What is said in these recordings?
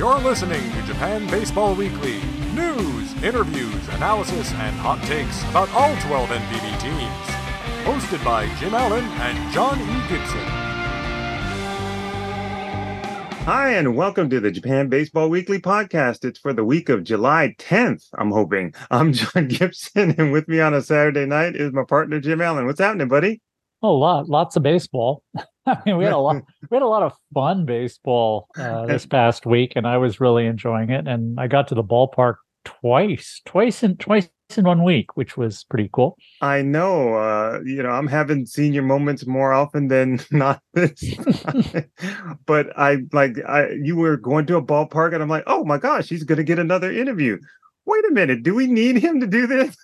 You're listening to Japan Baseball Weekly. News, interviews, analysis, and hot takes about all 12 NPB teams. Hosted by Jim Allen and John E. Gibson. Hi, and welcome to the Japan Baseball Weekly podcast. It's for the week of July 10th, I'm hoping. I'm John Gibson, and with me on a Saturday night is my partner, Jim Allen. What's happening, buddy? Oh, lots of baseball. I mean, we had a lot of fun baseball this past week, and I was really enjoying it. And I got to the ballpark twice in 1 week, which was pretty cool. I know, I'm having senior moments more often than not this time. But you were going to a ballpark, and I'm like, oh my gosh, he's going to get another interview. Wait a minute, do we need him to do this?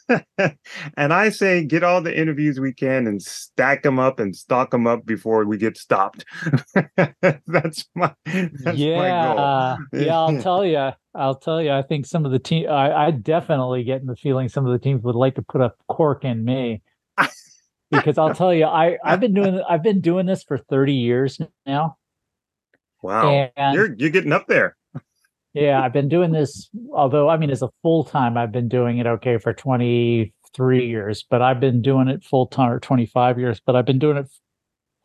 And I say, get all the interviews we can and stack them up and stock them up before we get stopped. That's my goal. Yeah, I'll tell you. I think some of the team, I definitely get the feeling some of the teams would like to put a cork in me, because I'll tell you, I've been doing this for 30 years now. Wow, and you're getting up there. Yeah, I've been doing this, although, I mean, as a full-time, I've been doing it, okay, for 23 years, but I've been doing it full-time, or 25 years, but I've been doing it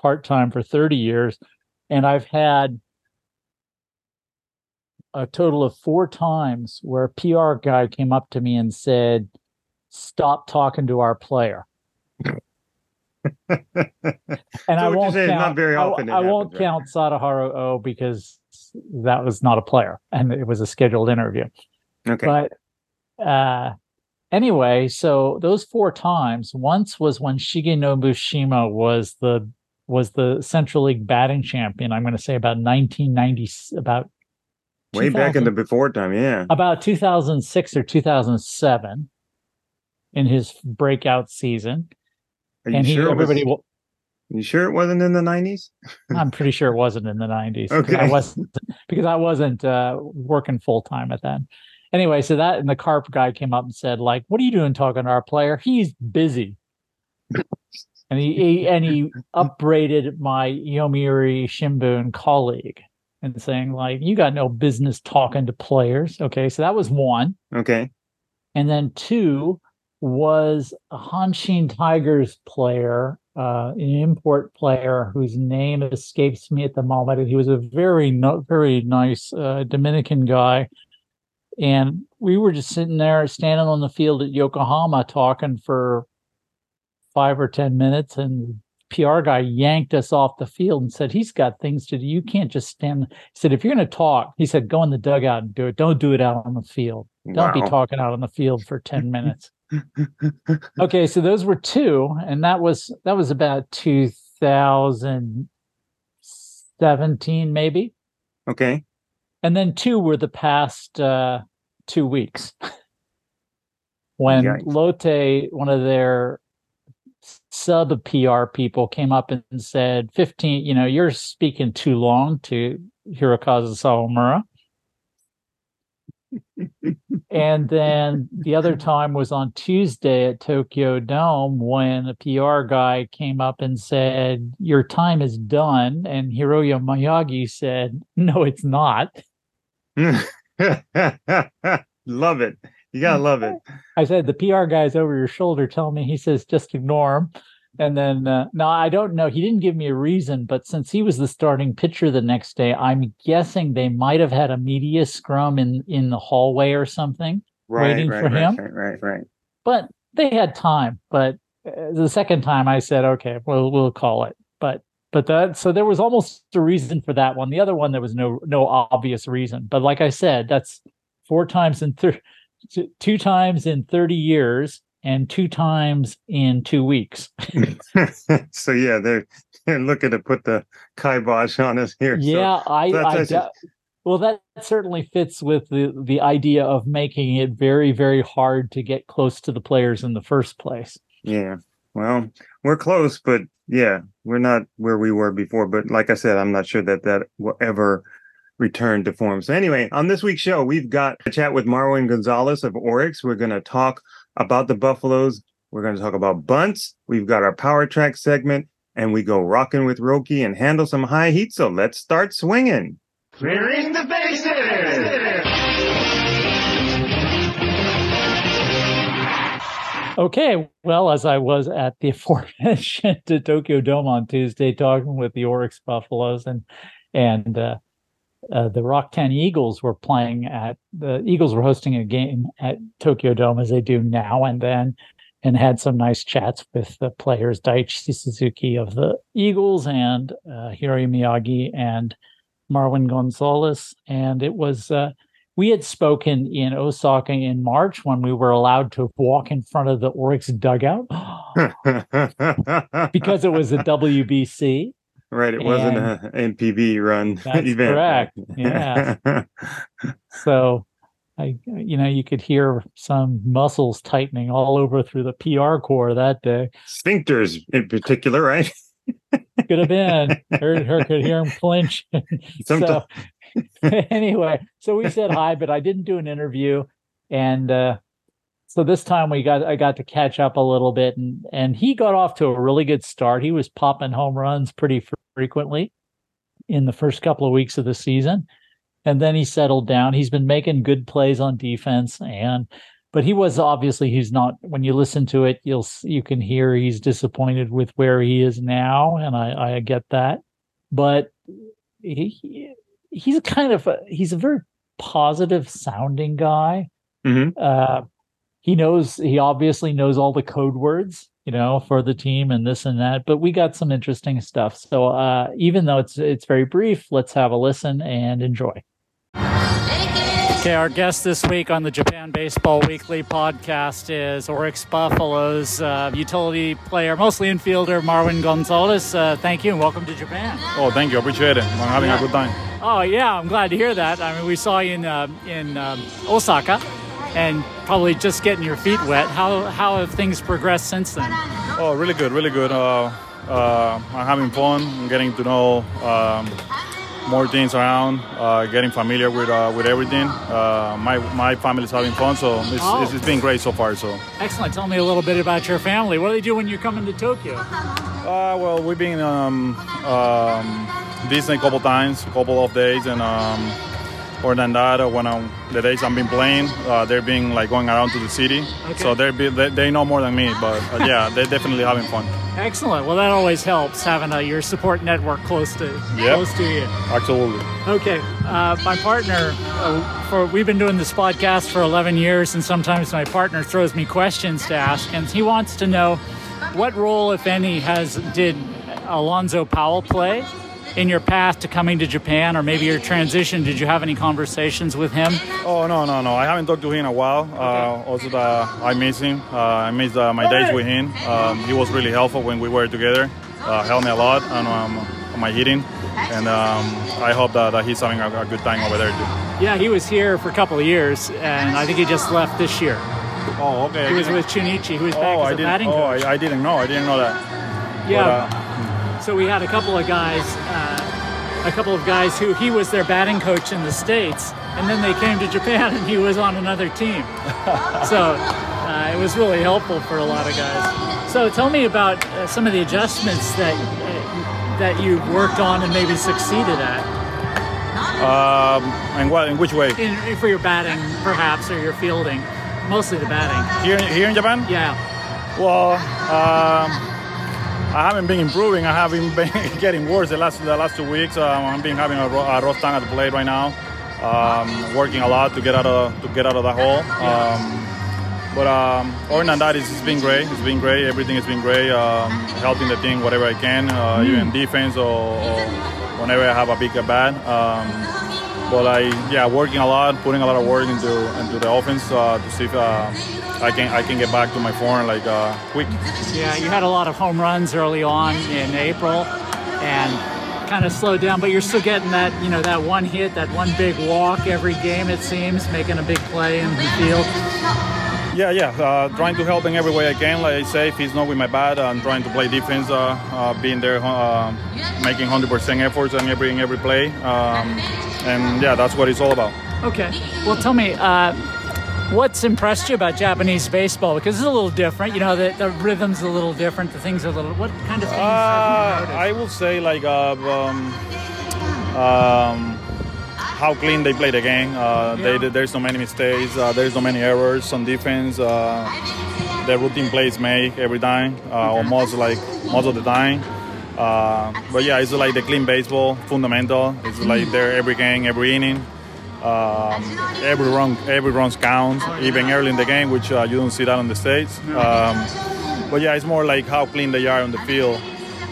part-time for 30 years, and I've had a total of 4 times where a PR guy came up to me and said, stop talking to our player. And I won't count Sadaharu O, because that was not a player and it was a scheduled interview. Okay. But anyway, so those 4 times, once was when Shigenobu Shima was the Central League batting champion. I'm going to say about 1990, about way back in the before time. Yeah. About 2006 or 2007 in his breakout season. You sure it wasn't in the 90s? I'm pretty sure it wasn't in the 90s. Okay. Because I wasn't working full time at that. Anyway, so that, and the carp guy came up and said, like, what are you doing talking to our player? He's busy. And he upbraided my Yomiuri Shimbun colleague and saying, like, you got no business talking to players. Okay, so that was 1. Okay. And then 2 was a Hanshin Tigers player, an import player whose name escapes me at the moment. He was a very nice Dominican guy. And we were just sitting there, standing on the field at Yokohama, talking for 5 or 10 minutes. And the PR guy yanked us off the field and said, he's got things to do. You can't just stand. He said, if you're going to talk, he said, go in the dugout and do it. Don't do it out on the field. Wow. Don't be talking out on the field for 10 minutes. Okay, so those were 2, and that was about 2017 maybe. Okay. And then 2 were the past 2 weeks when Lotte, one of their sub PR people, came up and said, you're speaking too long to Hirokazu Sawamura. And then the other time was on Tuesday at Tokyo Dome when a PR guy came up and said, your time is done. And Hiroyo Miyagi said, no, it's not. Love it. You got to love it. I said, the PR guy's over your shoulder telling me, he says, just ignore him. And then, no, I don't know. He didn't give me a reason, but since he was the starting pitcher the next day, I'm guessing they might have had a media scrum in the hallway or something, waiting for him. Right. But they had time. But the second time, I said, okay, we'll call it. But that, so there was almost a reason for that one. The other one, there was no obvious reason. But like I said, that's 4 times in 2 times in 30 years. And 2 times in 2 weeks. So yeah, they're looking to put the kibosh on us here. Yeah, so, that certainly fits with the idea of making it very, very hard to get close to the players in the first place. Yeah, well, we're close, but yeah, we're not where we were before. But like I said, I'm not sure that will ever return to form. So anyway, on this week's show, we've got a chat with Marwin Gonzalez of Orix. We're going to talk about the Buffaloes. We're going to talk about bunts. We've got our Power Trax segment, and we go rocking with Roki and handle some high heat. So let's start swinging. Clearing the Bases! Okay, well, as I was at the aforementioned Tokyo Dome on Tuesday talking with the Orix Buffaloes and the Rockton Eagles were playing at the Eagles were hosting a game at Tokyo Dome as they do now and then, and had some nice chats with the players, Daichi Suzuki of the Eagles and Hiroyo Miyagi and Marwin Gonzalez. And it was, we had spoken in Osaka in March when we were allowed to walk in front of the Orix dugout because it was a WBC. Right, it wasn't an NPB run that's event. Correct. Yeah. So, you could hear some muscles tightening all over through the PR corps that day. Sphincters in particular, right? Could have been. Could hear him clinch. So, anyway, so we said hi, but I didn't do an interview, and so this time I got to catch up a little bit, and he got off to a really good start. He was popping home runs pretty frequently in the first couple of weeks of the season. And then he settled down. He's been making good plays on defense, but he was obviously he's not. When you listen to it, you can hear he's disappointed with where he is now, and I get that. But he's a very positive sounding guy. Mm-hmm. He obviously knows all the code words, for the team and this and that. But we got some interesting stuff. So even though it's very brief, let's have a listen and enjoy. Okay, our guest this week on the Japan Baseball Weekly podcast is Orix Buffaloes utility player, mostly infielder, Marwin Gonzalez. Thank you and welcome to Japan. Oh, thank you. I appreciate it. I'm having a good time. Oh, yeah. I'm glad to hear that. I mean, we saw you in Osaka. And probably just getting your feet wet. How have things progressed since then? Oh, really good, really good. I'm having fun. I'm getting to know more things around, getting familiar with everything. My family's having fun, so it's been great so far. So excellent. Tell me a little bit about your family. What do they do when you're coming to Tokyo? Well, we've been Disney a couple of days, and. Or than that, when the days I've been playing, they've been like going around to the city. Okay. So they know more than me, but yeah, they're definitely having fun. Excellent. Well, that always helps having your support network close to you. Absolutely. Okay, my partner. We've been doing this podcast for 11 years, and sometimes my partner throws me questions to ask, and he wants to know what role, if any, did Alonzo Powell play in your path to coming to Japan, or maybe your transition? Did you have any conversations with him? Oh, no. I haven't talked to him in a while. Okay. I miss him. I miss my days with him. He was really helpful when we were together. Helped me a lot on my hitting. And I hope that he's having a good time over there, too. Yeah, he was here for a couple of years, and I think he just left this year. Oh, okay. He was with Chunichi, who was back as a batting coach. Oh, I didn't know. I didn't know that. Yeah. But, so we had a couple of guys who he was their batting coach in the States, and then they came to Japan and he was on another team. So it was really helpful for a lot of guys. So tell me about some of the adjustments that you worked on and maybe succeeded at. In which way? For your batting, perhaps, or your fielding. Mostly the batting. Here in Japan? Yeah. Well. I haven't been improving. I have been getting worse the last 2 weeks. I've been having a rough time at the plate right now. Working a lot to get out of the hole. But other than that, it's been great. It's been great. Everything has been great. Helping the team whatever I can, even defense or whenever I have a big at bat. But working a lot, putting a lot of work into the offense to see if. I can get back to my form quick. Yeah, you had a lot of home runs early on in April, and kind of slowed down. But you're still getting that that one hit, that one big walk every game. It seems making a big play in the field. Yeah. Trying to help in every way I can. Like I say, if he's not with my bat, I'm trying to play defense. Being there, making 100% efforts on every play. And yeah, that's what it's all about. Okay. Well, tell me. What's impressed you about Japanese baseball? Because it's a little different, the rhythm's a little different, the things are a little. What kind of things have you noticed? I will say how clean they play the game. There's no many mistakes. There's no many errors on defense. The routine plays made every time, almost like most of the time. But yeah, it's like the clean baseball fundamental. It's like there every game, every inning. Every run counts, even early in the game, which you don't see that on the States. But yeah, it's more like how clean they are on the field,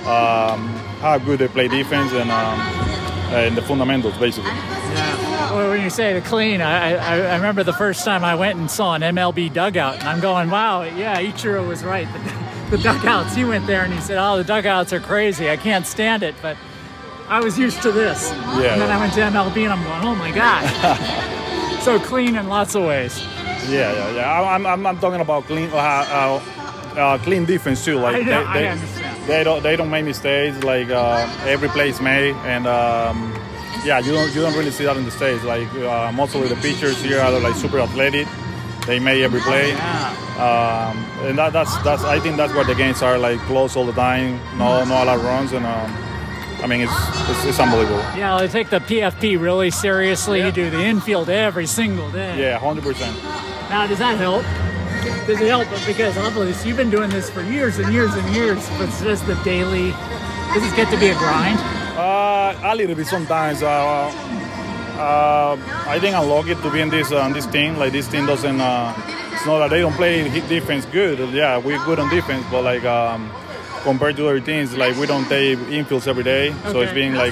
how good they play defense, and the fundamentals, basically. Yeah. Well, when you say the clean, I remember the first time I went and saw an MLB dugout, and I'm going, wow, yeah, Ichiro was right. The dugouts, he went there and he said, oh, the dugouts are crazy, I can't stand it, but I was used to this. Yeah. And then I went to MLB and I'm going, oh my God. So clean in lots of ways. Yeah. I'm talking about clean, clean defense too. Like I understand. They don't make mistakes. Like every play is made, and yeah, you don't really see that in the States. Like most of the pitchers here are like super athletic. They make every play. Yeah. And that's I think that's where the games are like close all the time. No a lot of runs, and I mean, it's unbelievable. Yeah, they take the PFP really seriously. Yeah. You do the infield every single day. Yeah, 100%. Now, does that help? Does it help? Because obviously, you've been doing this for years and years and years, but it's just the daily. Does it get to be a grind? A little bit sometimes. I think I'm lucky to be in this team. Like, this team doesn't. It's not that they don't play defense good. Yeah, we're good on defense, but like. Compared to other teams, like we don't take infields every day, okay. So it's being like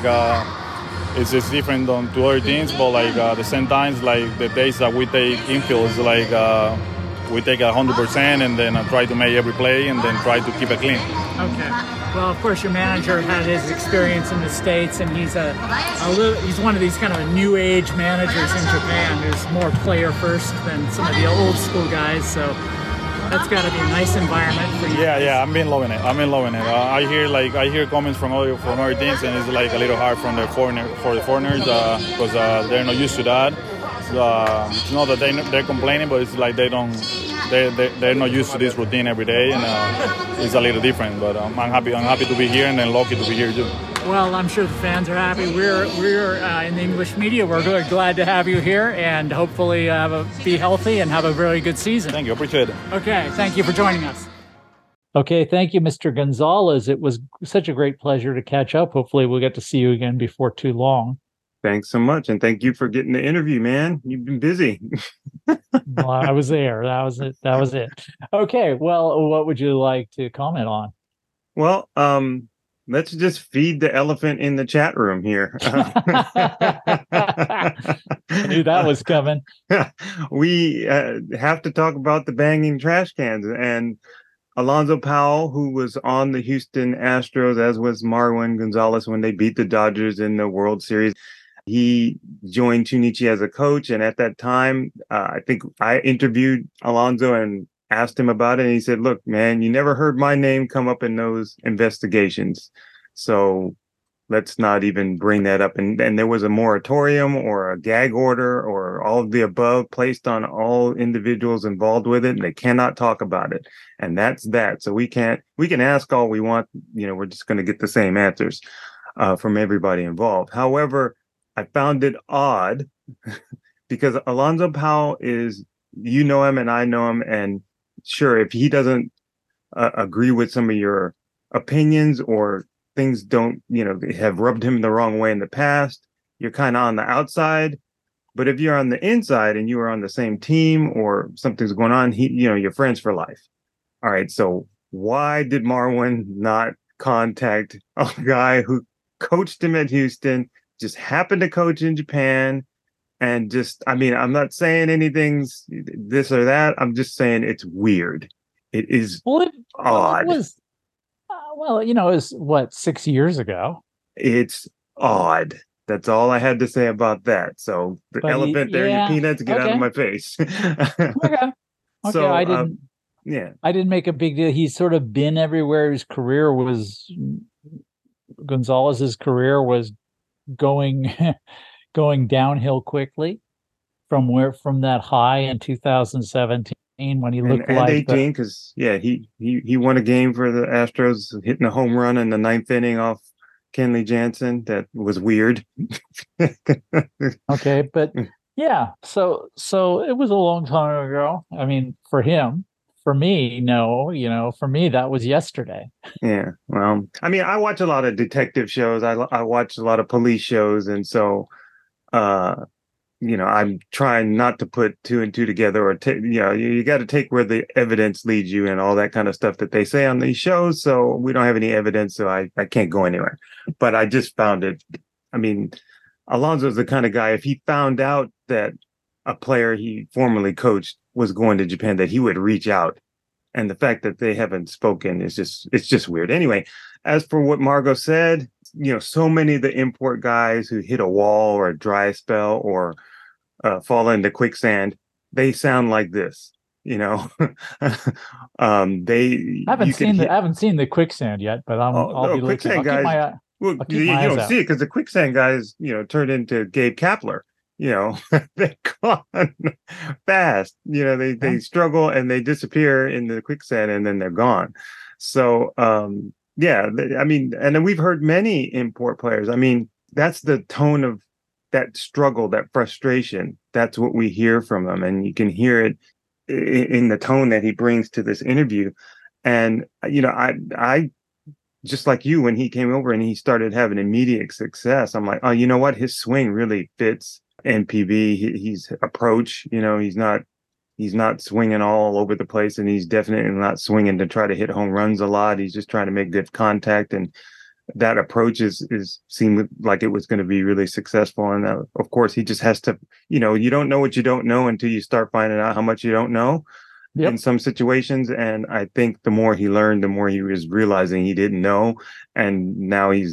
it's different to other teams. But like the same times, like the days that we take infields, like we take 100%, and then try to make every play, and then try to keep it clean. Okay. Well, of course, your manager had his experience in the States, and he's he's one of these kind of a new age managers in Japan who's more player first than some of the old school guys. So. That's got to be a nice environment for you. Yeah, I've been loving it. I hear comments from other teams, and it's like a little hard for the foreigners because they're not used to that. It's not that they're complaining, but it's like they're not used to this routine every day, and it's a little different. But I'm happy to be here, and then lucky to be here too. Well, I'm sure the fans are happy. We're in the English media. We're really glad to have you here, and hopefully be healthy and have a really good season. Thank you. Appreciate it. Okay. Thank you for joining us. Okay. Thank you, Mr. Gonzalez. It was such a great pleasure to catch up. Hopefully we'll get to see you again before too long. Thanks so much. And thank you for getting the interview, man. You've been busy. Well, I was there. That was it. Okay. Well, what would you like to comment on? Well, let's just feed the elephant in the chat room here. I knew that was coming. We have to talk about the banging trash cans. And Alonzo Powell, who was on the Houston Astros, as was Marwin Gonzalez when they beat the Dodgers in the World Series. He joined Chunichi as a coach. And at that time, I think I interviewed Alonzo and asked him about it, and he said, look, man, you never heard my name come up in those investigations, so let's not even bring that up. And there was a moratorium or a gag order or all of the above placed on all individuals involved with it, and they cannot talk about it. And that's that. So we can ask all we want. You know, we're just going to get the same answers from everybody involved. However, I found it odd because Alonzo Powell is, you know him and I know him, and sure, if he doesn't agree with some of your opinions or things don't, you know, have rubbed him the wrong way in the past, you're kind of on the outside. But if you're on the inside and you are on the same team or something's going on, you're friends for life. All right. So why did Marwin not contact a guy who coached him at Houston, just happened to coach in Japan? And just, I mean, I'm not saying anything's this or that. I'm just saying it's weird. It is odd. It was, it was 6 years ago. It's odd. That's all I had to say about that. So your peanuts, get out of my face. Okay. So I didn't. I didn't make a big deal. He's sort of been everywhere. Gonzalez's career was going. Going downhill quickly from that high in 2017 when he looked and like 18 because he won a game for the Astros, hitting a home run in the ninth inning off Kenley Jansen. That was weird. Okay, but yeah, so it was a long time ago. I mean, for him. For me, no, for me, that was yesterday. Yeah. Well, I mean, I watch a lot of detective shows. I watch a lot of police shows. And so, I'm trying not to put two and two together or, you got to take where the evidence leads you and all that kind of stuff that they say on these shows. So we don't have any evidence. So I can't go anywhere. But I just found it. I mean, Alonzo's the kind of guy, if he found out that a player he formerly coached was going to Japan, that he would reach out. And the fact that they haven't spoken is just weird. Anyway, as for what Margot said, so many of the import guys who hit a wall or a dry spell or fall into quicksand, they sound like this, I haven't seen the quicksand yet, but I'll be looking. You don't see it because the quicksand guys, turned into Gabe Kapler. They're gone fast. They struggle and they disappear in the quicksand and then they're gone. So, I mean, and then we've heard many import players. I mean, that's the tone of that struggle, that frustration. That's what we hear from them. And you can hear it in the tone that he brings to this interview. And, I just like you, when he came over and he started having immediate success, I'm like, oh, you know what? His swing really fits NPB, he's approach, he's not swinging all over the place, and he's definitely not swinging to try to hit home runs a lot. He's just trying to make good contact, and that approach is seemed like it was going to be really successful. And of course, he just has to, you don't know what you don't know until you start finding out how much you don't know. Yep. In some situations. And I think the more he learned, the more he was realizing he didn't know. And now you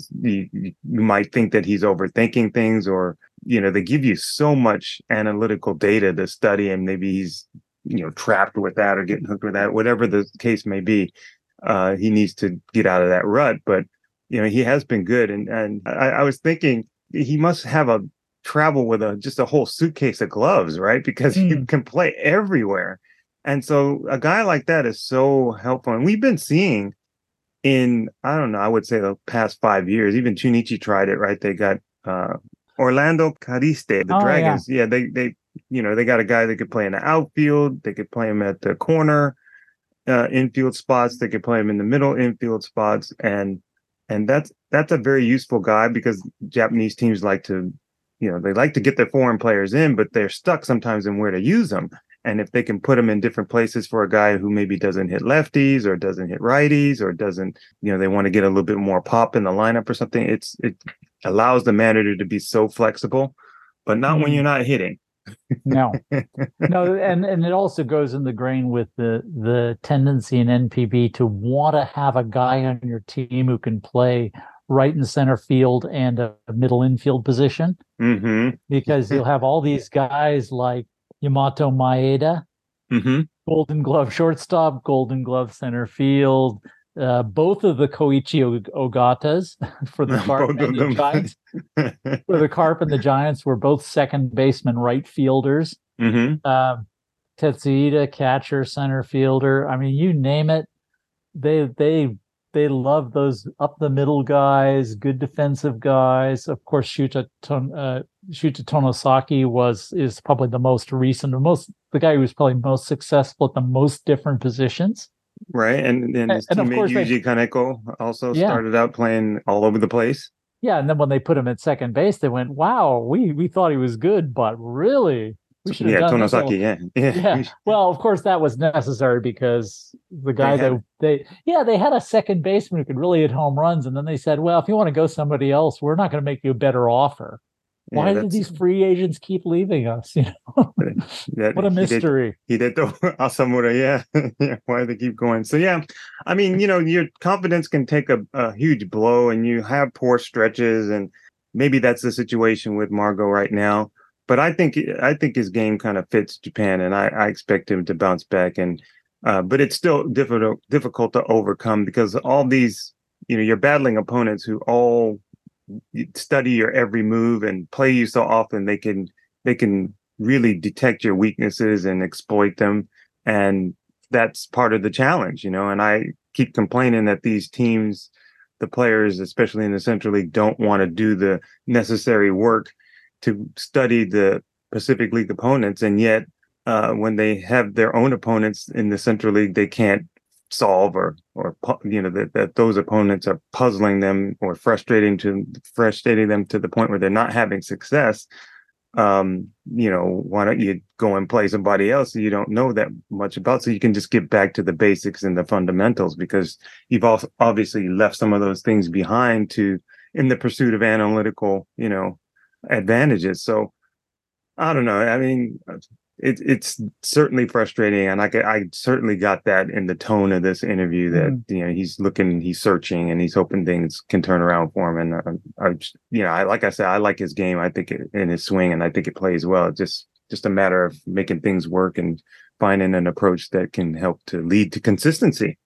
might think that he's overthinking things, or, they give you so much analytical data to study, and maybe he's, trapped with that or getting hooked with that, whatever the case may be. He needs to get out of that rut, but, he has been good. And I was thinking he must have a travel with just a whole suitcase of gloves, right? Because he can play everywhere. And so a guy like that is so helpful. And we've been seeing in, I don't know, I would say the past 5 years, even Chunichi tried it, right? They got Orlando Calixte, the Dragons. Yeah. They they got a guy that could play in the outfield. They could play him at the corner infield spots. They could play him in the middle infield spots. And that's a very useful guy, because Japanese teams like to, they like to get their foreign players in, but they're stuck sometimes in where to use them. And if they can put them in different places for a guy who maybe doesn't hit lefties or doesn't hit righties or doesn't, they want to get a little bit more pop in the lineup or something, it allows the manager to be so flexible, but not when you're not hitting. No. And it also goes in the grain with the tendency in NPB to want to have a guy on your team who can play right in center field and a middle infield position, because you'll have all these guys like Yamato Maeda, Golden Glove shortstop, Golden Glove center field, both of the Koichi Ogatas for the Carp and the Giants. For the Carp and the Giants were both second baseman right fielders. Tetsuida, catcher, center fielder. I mean, you name it. They love those up the middle guys, good defensive guys. Of course, Shuta Tonosaki is probably the most recent, the guy who was probably most successful at the most different positions. Right, and his teammate Yuji Kaneko also started out playing all over the place. Yeah, and then when they put him at second base, they went, "Wow, we thought he was good, but really." Tonosaki. Well, of course, that was necessary because the guy they had a second baseman who could really hit home runs, and then they said, "Well, if you want to go somebody else, we're not going to make you a better offer." Why did these free agents keep leaving us? What a mystery. He did Sawamura, why do they keep going? So I mean, your confidence can take a huge blow, and you have poor stretches, and maybe that's the situation with Margot right now. But I think his game kind of fits Japan, and I expect him to bounce back. And but it's still difficult to overcome, because all these, you're battling opponents who all study your every move and play you so often they can really detect your weaknesses and exploit them. And that's part of the challenge, and I keep complaining that these teams, the players, especially in the Central League, don't want to do the necessary work to study the Pacific League opponents. And yet when they have their own opponents in the Central League, they can't solve or you know, that those opponents are puzzling them or frustrating them to the point where they're not having success. You know, why don't you go and play somebody else that you don't know that much about, so you can just get back to the basics and the fundamentals, because you've also obviously left some of those things behind to in the pursuit of analytical, you know, advantages. So I don't know. I mean, it's certainly frustrating, and I certainly got that in the tone of this interview, that you know, he's searching and he's hoping things can turn around for him. And like I said, I like his game. I think in his swing, and I think it plays well. It's just a matter of making things work and finding an approach that can help to lead to consistency.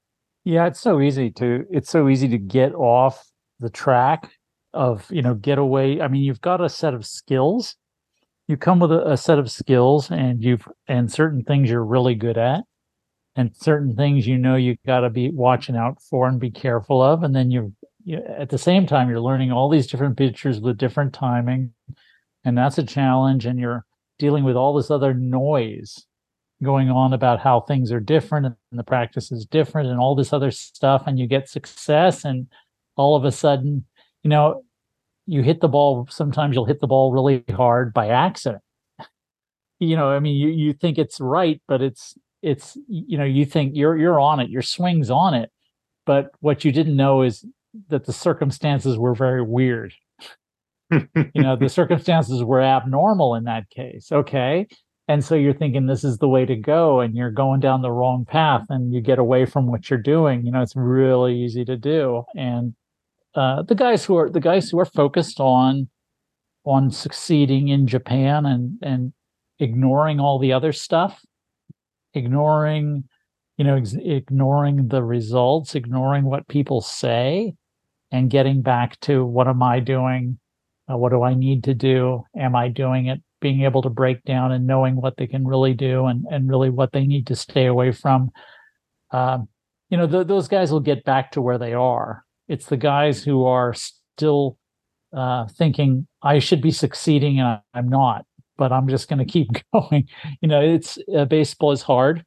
Yeah, it's so easy to get off the track of, you know, get away. I mean, you've got a set of skills. You come with a set of skills, and certain things you're really good at, and certain things you know you got to be watching out for and be careful of. And then you at the same time you're learning all these different pitchers with different timing, and that's a challenge. And you're dealing with all this other noise going on about how things are different and the practice is different and all this other stuff. And you get success, and all of a sudden, you know, you hit the ball. Sometimes you'll hit the ball really hard by accident. You know, I mean, you think it's right, but it's you know, you think you're on it, your swing's on it, but what you didn't know is that the circumstances were very weird. You know, the circumstances were abnormal in that case. Okay, and so you're thinking this is the way to go, and you're going down the wrong path, and you get away from what you're doing. You know, it's really easy to do, and. The guys who are focused on succeeding in Japan and ignoring all the other stuff, ignoring the results, ignoring what people say, and getting back to what am I doing, what do I need to do, am I doing it, being able to break down and knowing what they can really do and really what they need to stay away from. Those guys will get back to where they are. It's the guys who are still thinking I should be succeeding and I'm not, but I'm just going to keep going. You know, it's baseball is hard,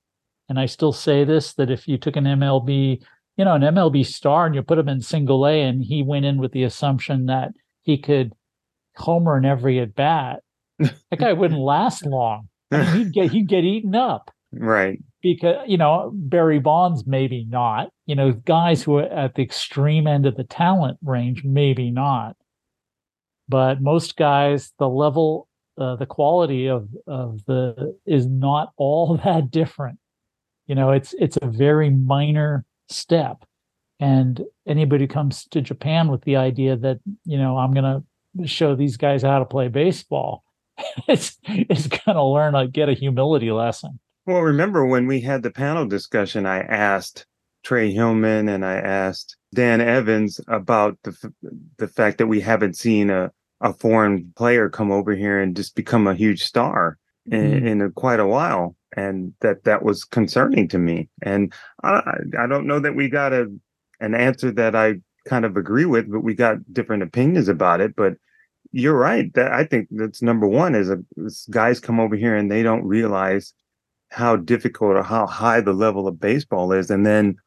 and I still say this, that if you took an MLB star, and you put him in Single A, and he went in with the assumption that he could homer in every at bat, that guy wouldn't last long. I mean, he'd get eaten up, right? Because, you know, Barry Bonds, maybe not. You know, guys who are at the extreme end of the talent range, maybe not. But most guys, the level, the quality of is not all that different. You know, it's a very minor step. And anybody who comes to Japan with the idea that, you know, I'm going to show these guys how to play baseball, it's going to learn to get a humility lesson. Well, remember when we had the panel discussion, I asked Trey Hillman and I asked Dan Evans about the fact that we haven't seen a foreign player come over here and just become a huge star in quite a while. And that was concerning to me. And I don't know that we got an answer that I kind of agree with, but we got different opinions about it. But you're right. That I think that's number one is guys come over here and they don't realize how difficult or how high the level of baseball is. And then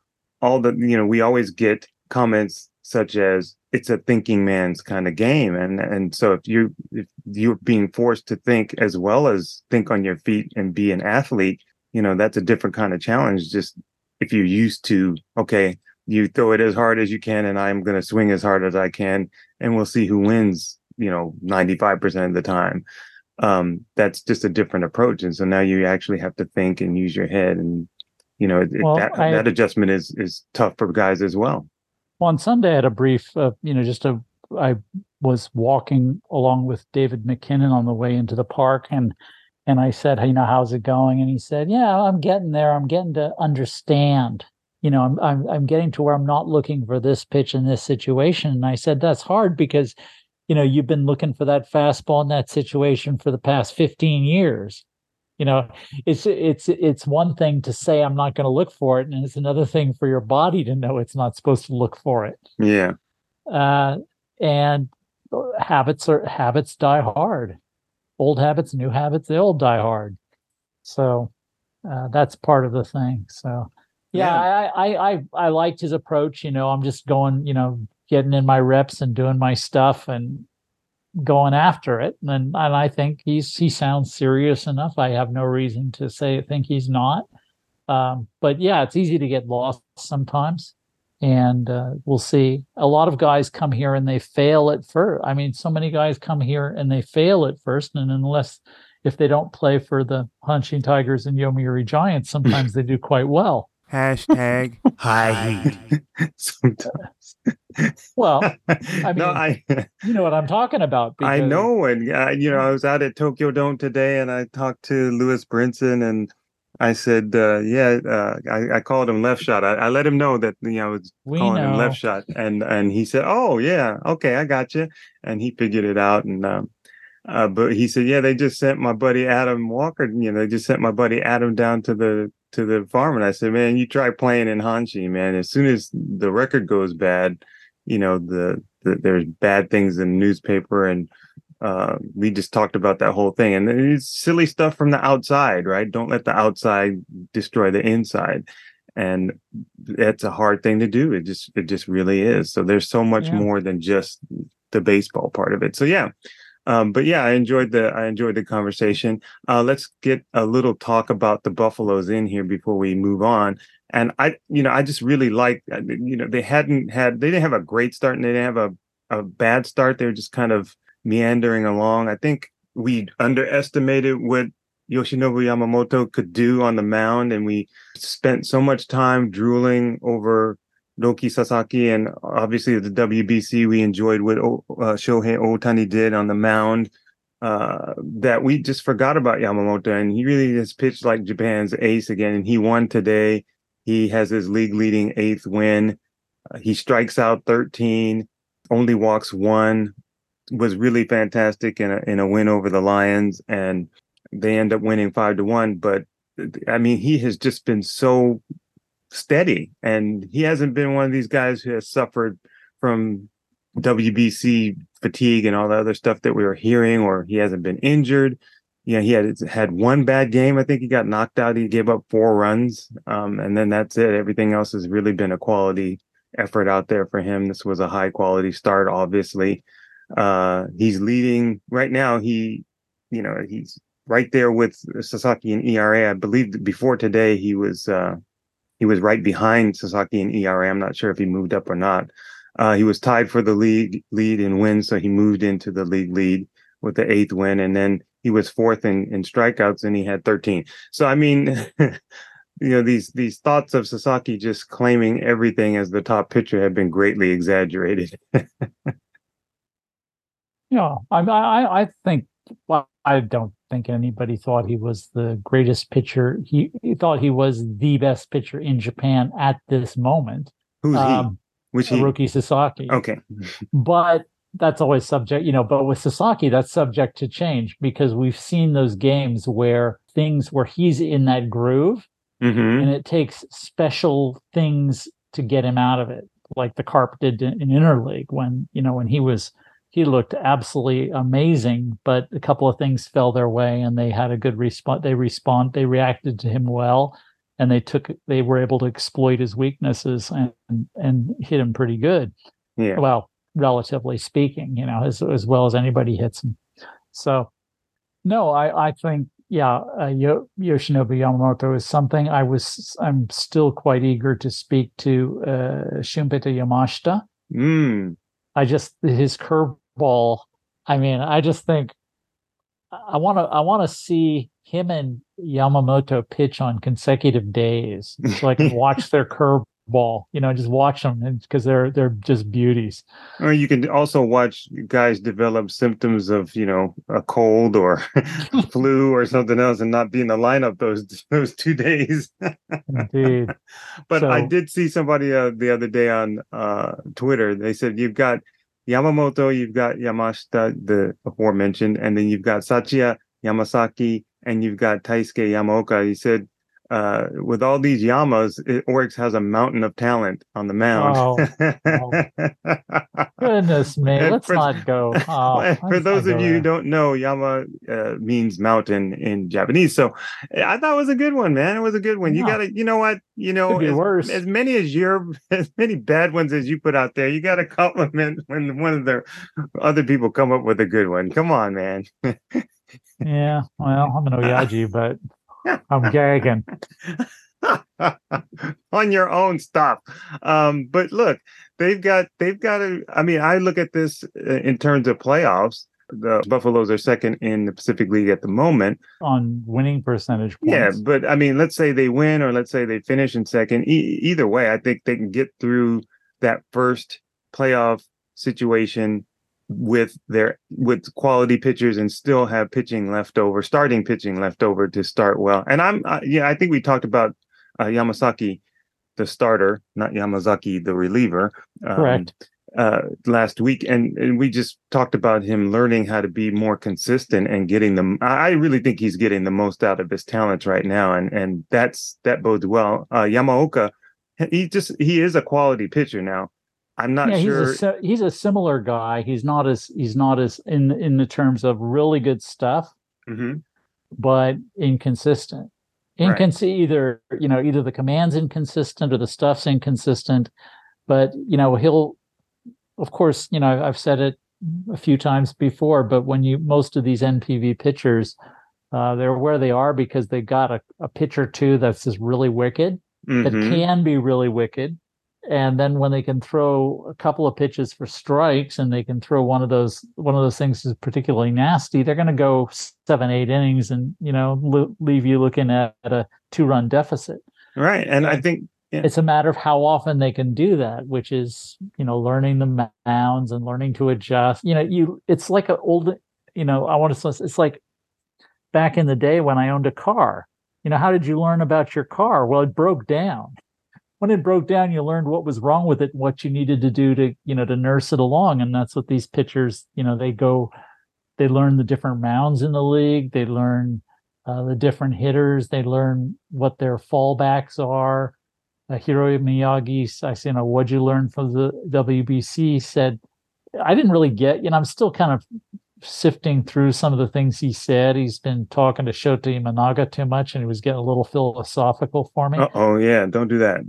we always get comments such as it's a thinking man's kind of game. And so if you're being forced to think as well as think on your feet and be an athlete, you know, that's a different kind of challenge. Just if you're used to, okay, you throw it as hard as you can and I'm going to swing as hard as I can and we'll see who wins, you know, 95% of the time. That's just a different approach, and so now you actually have to think and use your head, and you know that adjustment is tough for guys as well. Well, on Sunday I had a brief, I was walking along with David McKinnon on the way into the park, and I said, "Hey, you know, how's it going?" And he said, "Yeah, I'm getting there. I'm getting to understand. You know, I'm getting to where I'm not looking for this pitch in this situation." And I said, "That's hard because." You know, you've been looking for that fastball in that situation for the past 15 years. You know, it's one thing to say I'm not going to look for it, and it's another thing for your body to know it's not supposed to look for it. Yeah. And habits die hard. Old habits, new habits, they all die hard. So that's part of the thing. So yeah. I liked his approach. You know, I'm just going, you know, getting in my reps and doing my stuff and going after it. And I think he sounds serious enough. I have no reason to think he's not. But yeah, it's easy to get lost sometimes. And we'll see. A lot of guys come here and they fail at first. I mean, so many guys come here and they fail at first. And if they don't play for the Hanshin Tigers and Yomiuri Giants, sometimes they do quite well. # high heat. Sometimes. Well, I mean, you know what I'm talking about. I know. And, you know, I was out at Tokyo Dome today and I talked to Lewis Brinson and I said, I called him left shot. I let him know that, you know, I was calling him left shot. And he said, oh, yeah, okay, I got you. And he figured it out. And but he said, yeah, they just sent my buddy Adam Walker. You know, they just sent my buddy Adam down to the farm. And I said, man, you try playing in Hanshin, man. As soon as the record goes bad, you know, there's bad things in the newspaper. And we just talked about that whole thing, and it's silly stuff from the outside, right? Don't let the outside destroy the inside, and that's a hard thing to do. It just really is. So there's so much more than just the baseball part of it. So yeah, but yeah, I enjoyed the conversation. Let's get a little talk about the Buffaloes in here before we move on. And I just really like, you know, they didn't have a great start and they didn't have a bad start. They were just kind of meandering along. I think we underestimated what Yoshinobu Yamamoto could do on the mound, and we spent so much time drooling over Roki Sasaki, and obviously the WBC we enjoyed what Shohei Ohtani did on the mound, that we just forgot about Yamamoto, and he really has pitched like Japan's ace again, and he won today. He has his league-leading 8th win. He strikes out 13, only walks 1, was really fantastic in a win over the Lions, and they end up winning 5-1. But I mean, he has just been so steady, and he hasn't been one of these guys who has suffered from WBC fatigue and all the other stuff that we were hearing, or he hasn't been injured. Yeah, he had one bad game. I think he got knocked out. He gave up 4 runs, and then that's it. Everything else has really been a quality effort out there for him. This was a high quality start, obviously. He's leading right now. He's right there with Sasaki in ERA. I believe before today he was right behind Sasaki in ERA. I'm not sure if he moved up or not. He was tied for the league lead in wins, so he moved into the league lead with the 8th win, and then he was 4th in strikeouts, and he had 13. So I mean, you know, these thoughts of Sasaki just claiming everything as the top pitcher have been greatly exaggerated. No, I don't think anybody thought he was the greatest pitcher. He thought he was the best pitcher in Japan at this moment. Who's he? Which Roki Sasaki. Okay, but that's always subject, you know. But with Sasaki, that's subject to change because we've seen those games where he's in that groove, and it takes special things to get him out of it, like the Carp did in Interleague when he was. He looked absolutely amazing, but a couple of things fell their way, and they had a good response. They reacted to him well, and they were able to exploit his weaknesses and hit him pretty good. Yeah. Well, relatively speaking, you know, as well as anybody hits him. So, no, I think Yoshinobu Yamamoto is something. I'm still quite eager to speak to Shunpeta Yamashita. His curveball. I mean, I just think I want to see him and Yamamoto pitch on consecutive days, so I can watch their curveball. You know, just watch them because they're just beauties. Or you can also watch guys develop symptoms of, you know, a cold or flu or something else, and not be in the lineup those 2 days. Indeed. But so, I did see somebody the other day on Twitter. They said you've got Yamamoto, you've got Yamashita, the aforementioned, and then you've got Sachiya Yamasaki, and you've got Taisuke Yamaoka. He said with all these Yamas, Orix has a mountain of talent on the mound. Oh. Goodness me, let's not go. Oh, for those of you who don't know, Yama means mountain in Japanese. So I thought it was a good one, man. It was a good one. Yeah. You gotta, you know what, you know, as many bad ones as you put out there, you gotta compliment when one of the other people come up with a good one. Come on, man. Yeah, well, I'm an Oyaji, but I'm gagging on your own stuff. But look, they've got to. I mean, I look at this in terms of playoffs. The Buffaloes are second in the Pacific League at the moment on winning percentage points. Yeah, but I mean, let's say they win, or let's say they finish in second. Either way, I think they can get through that first playoff situation with quality pitchers and still have starting pitching left over to start well. And I think we talked about Yamasaki, the starter, not Yamazaki, the reliever. Correct. Last week. And we just talked about him learning how to be more consistent and getting them. I really think he's getting the most out of his talents right now. And that bodes well. Yamaoka, he is a quality pitcher now. I'm not sure. He's a similar guy. He's not as in the terms of really good stuff, mm-hmm. but inconsistent. Right. Either the command's inconsistent or the stuff's inconsistent. But he'll, of course, I've said it a few times before. But most of these NPB pitchers, they're where they are because they got a pitch or two that's just really wicked, mm-hmm. that can be really wicked. And then when they can throw a couple of pitches for strikes, and they can throw one of those things is particularly nasty, they're going to go 7-8 innings and leave you looking at a 2-run deficit. Right, and I think it's a matter of how often they can do that, which is learning the mounds and learning to adjust. It's like an old it's like back in the day when I owned a car. How did you learn about your car? Well, it broke down. When it broke down, you learned what was wrong with it, and what you needed to do to nurse it along. And that's what these pitchers, they learn the different mounds in the league. They learn the different hitters. They learn what their fallbacks are. Hiroyo Miyagi, I say, what'd you learn from the WBC? Said, I didn't really get, I'm still kind of sifting through some of the things he said. He's been talking to Shota Imanaga too much, and he was getting a little philosophical for me. Oh yeah, don't do that.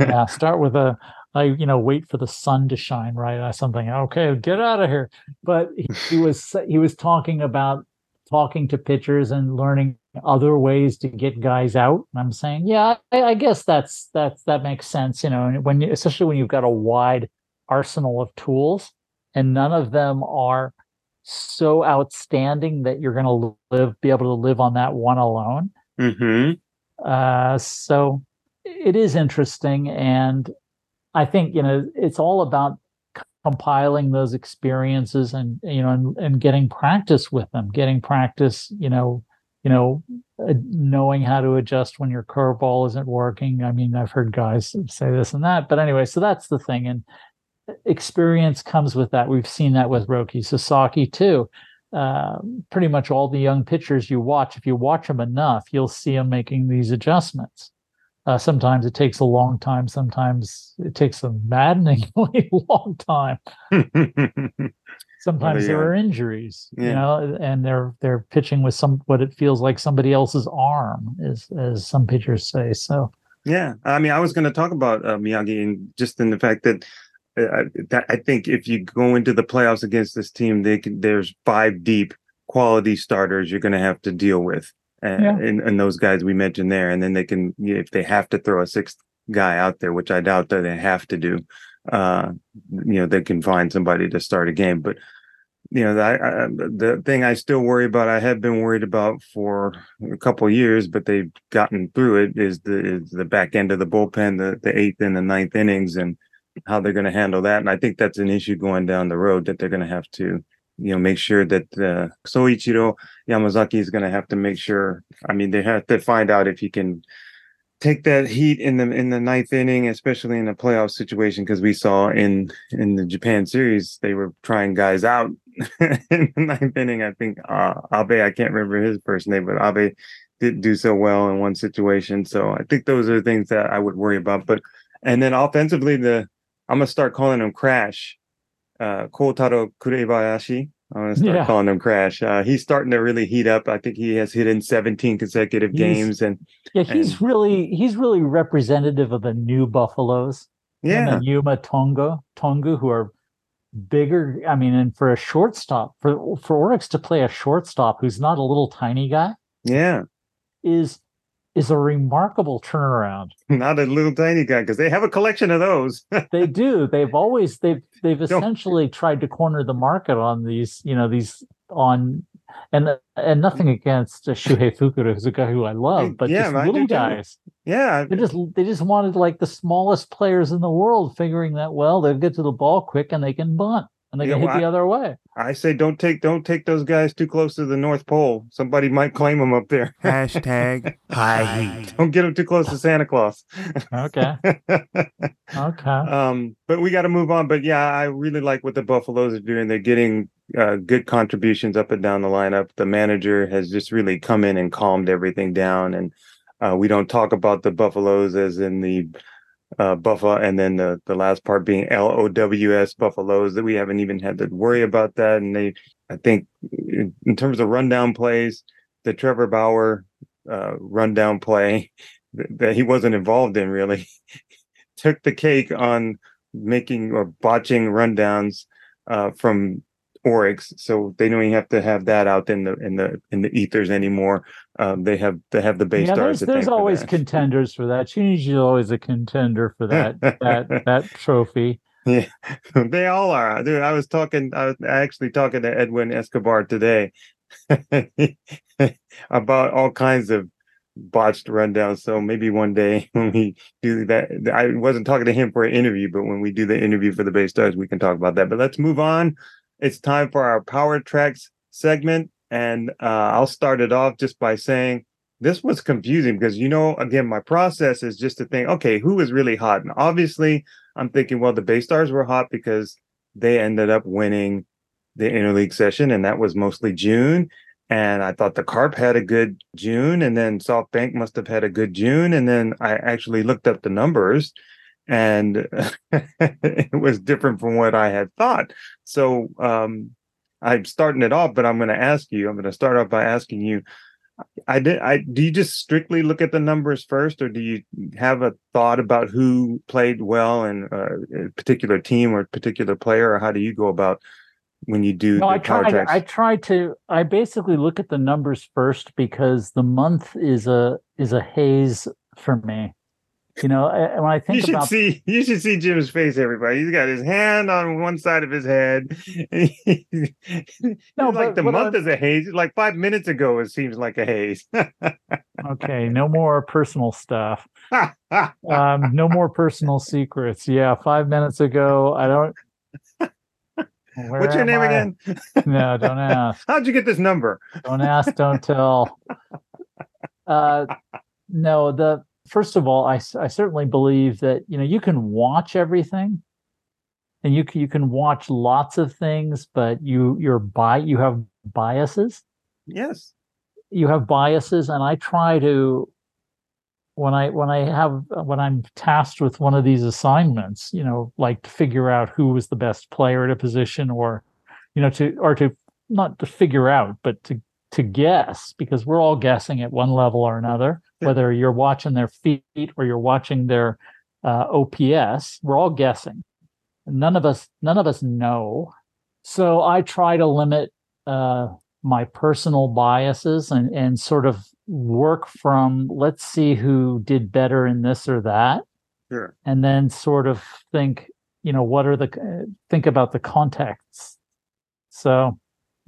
Yeah, start with wait for the sun to shine, right? Or something. Okay, get out of here. But he was talking about talking to pitchers and learning other ways to get guys out. And I'm saying, yeah, I guess that makes sense. And especially when you've got a wide arsenal of tools, and none of them are so outstanding that you're going to be able to live on that one alone. Mm-hmm. So it is interesting, and I think it's all about compiling those experiences and getting practice with them, knowing how to adjust when your curveball isn't working. I mean, I've heard guys say this and that, but anyway, so that's the thing. And experience comes with that. We've seen that with Roki Sasaki too. Pretty much all the young pitchers you watch, if you watch them enough, you'll see them making these adjustments. Sometimes it takes a long time. Sometimes it takes a maddeningly long time. Sometimes there are injuries, and they're pitching with what it feels like somebody else's arm, as some pitchers say. So yeah, I mean, I was going to talk about Miyagi, and just in the fact that I think if you go into the playoffs against this team, there's 5 deep quality starters you're going to have to deal with, and those guys we mentioned there. And then they can, if they have to throw a 6th guy out there, which I doubt that they have to do, they can find somebody to start a game. But the thing I still worry about, I have been worried about for a couple of years, but they've gotten through it, is the back end of the bullpen, the 8th and the 9th innings, and how they're going to handle that. And I think that's an issue going down the road, that they're going to have to, make sure that Soichiro Yamazaki is going to have to make sure. I mean, they have to find out if he can take that heat in the 9th inning, especially in a playoff situation, because we saw in the Japan series, they were trying guys out in the ninth inning, I think Abe, I can't remember his first name, but Abe didn't do so well in one situation. So I think those are the things that I would worry about. But and then offensively, I'm going to start calling him Crash. Koutaro Kurebayashi. I'm going to start calling him Crash. He's starting to really heat up. I think he has hit in 17 consecutive games. He's really representative of the new Buffaloes. Yeah. And the Yuma Tongu, who are bigger. I mean, and for a shortstop, for Orix to play a shortstop who's not a little tiny guy. Yeah. Is a remarkable turnaround. Not a little tiny guy, because they have a collection of those. They do. They've essentially tried to corner the market on these, and nothing against Shuhei Fukuda, who's a guy who I love, but just little guys. Yeah. They just wanted like the smallest players in the world, figuring that, well, they'll get to the ball quick and they can bunt. And they can hit the other way. I say don't take those guys too close to the North Pole. Somebody might claim them up there. Hashtag high heat. Don't get them too close to Santa Claus. Okay. Okay. But we got to move on. But yeah, I really like what the Buffaloes are doing. They're getting good contributions up and down the lineup. The manager has just really come in and calmed everything down. And we don't talk about the Buffaloes as in the Buffalo, and then the last part being LOWS, Buffaloes, that we haven't even had to worry about that. And they, I think, in terms of rundown plays, the Trevor Bauer rundown play that he wasn't involved in really took the cake on making or botching rundowns from Orix. So they don't even have to have that out in the ethers anymore. They have the Bay Stars. There's always contenders for that. Chunichi is always a contender for that that trophy. Yeah, they all are. Dude, I was actually talking to Edwin Escobar today about all kinds of botched rundowns. So maybe one day when we do that, I wasn't talking to him for an interview, but when we do the interview for the Bay Stars, we can talk about that. But let's move on. It's time for our Power Trax segment, and I'll start it off just by saying this was confusing because, again, my process is just to think, okay, who is really hot? And obviously, I'm thinking, well, the Bay Stars were hot because they ended up winning the interleague session, and that was mostly June. And I thought the Carp had a good June, and then SoftBank must have had a good June. And then I actually looked up the numbers, and it was different from what I had thought. So I'm starting it off, but I'm going to start off by asking you, do you just strictly look at the numbers first, or do you have a thought about who played well in a particular team or a particular player, or how do you go about when you do? I basically look at the numbers first because the month is a haze for me. When I think about, you should see Jim's face, everybody. He's got his hand on one side of his head. Is a haze. Like 5 minutes ago, it seems like a haze. Okay, no more personal stuff. No more personal secrets. Yeah, 5 minutes ago, I don't. What's your name again? No, don't ask. How'd you get this number? Don't ask, don't tell. First of all, I certainly believe that, you can watch everything, and you can watch lots of things, but you have biases. Yes. You have biases, and I try to, when I'm tasked with one of these assignments, like to figure out who was the best player at a position, or, to guess, because we're all guessing at one level or another, whether you're watching their feet or you're watching their OPS, we're all guessing. None of us know. So I try to limit my personal biases and sort of work from, let's see who did better in this or that. Sure. And then sort of think, think about the contexts. So.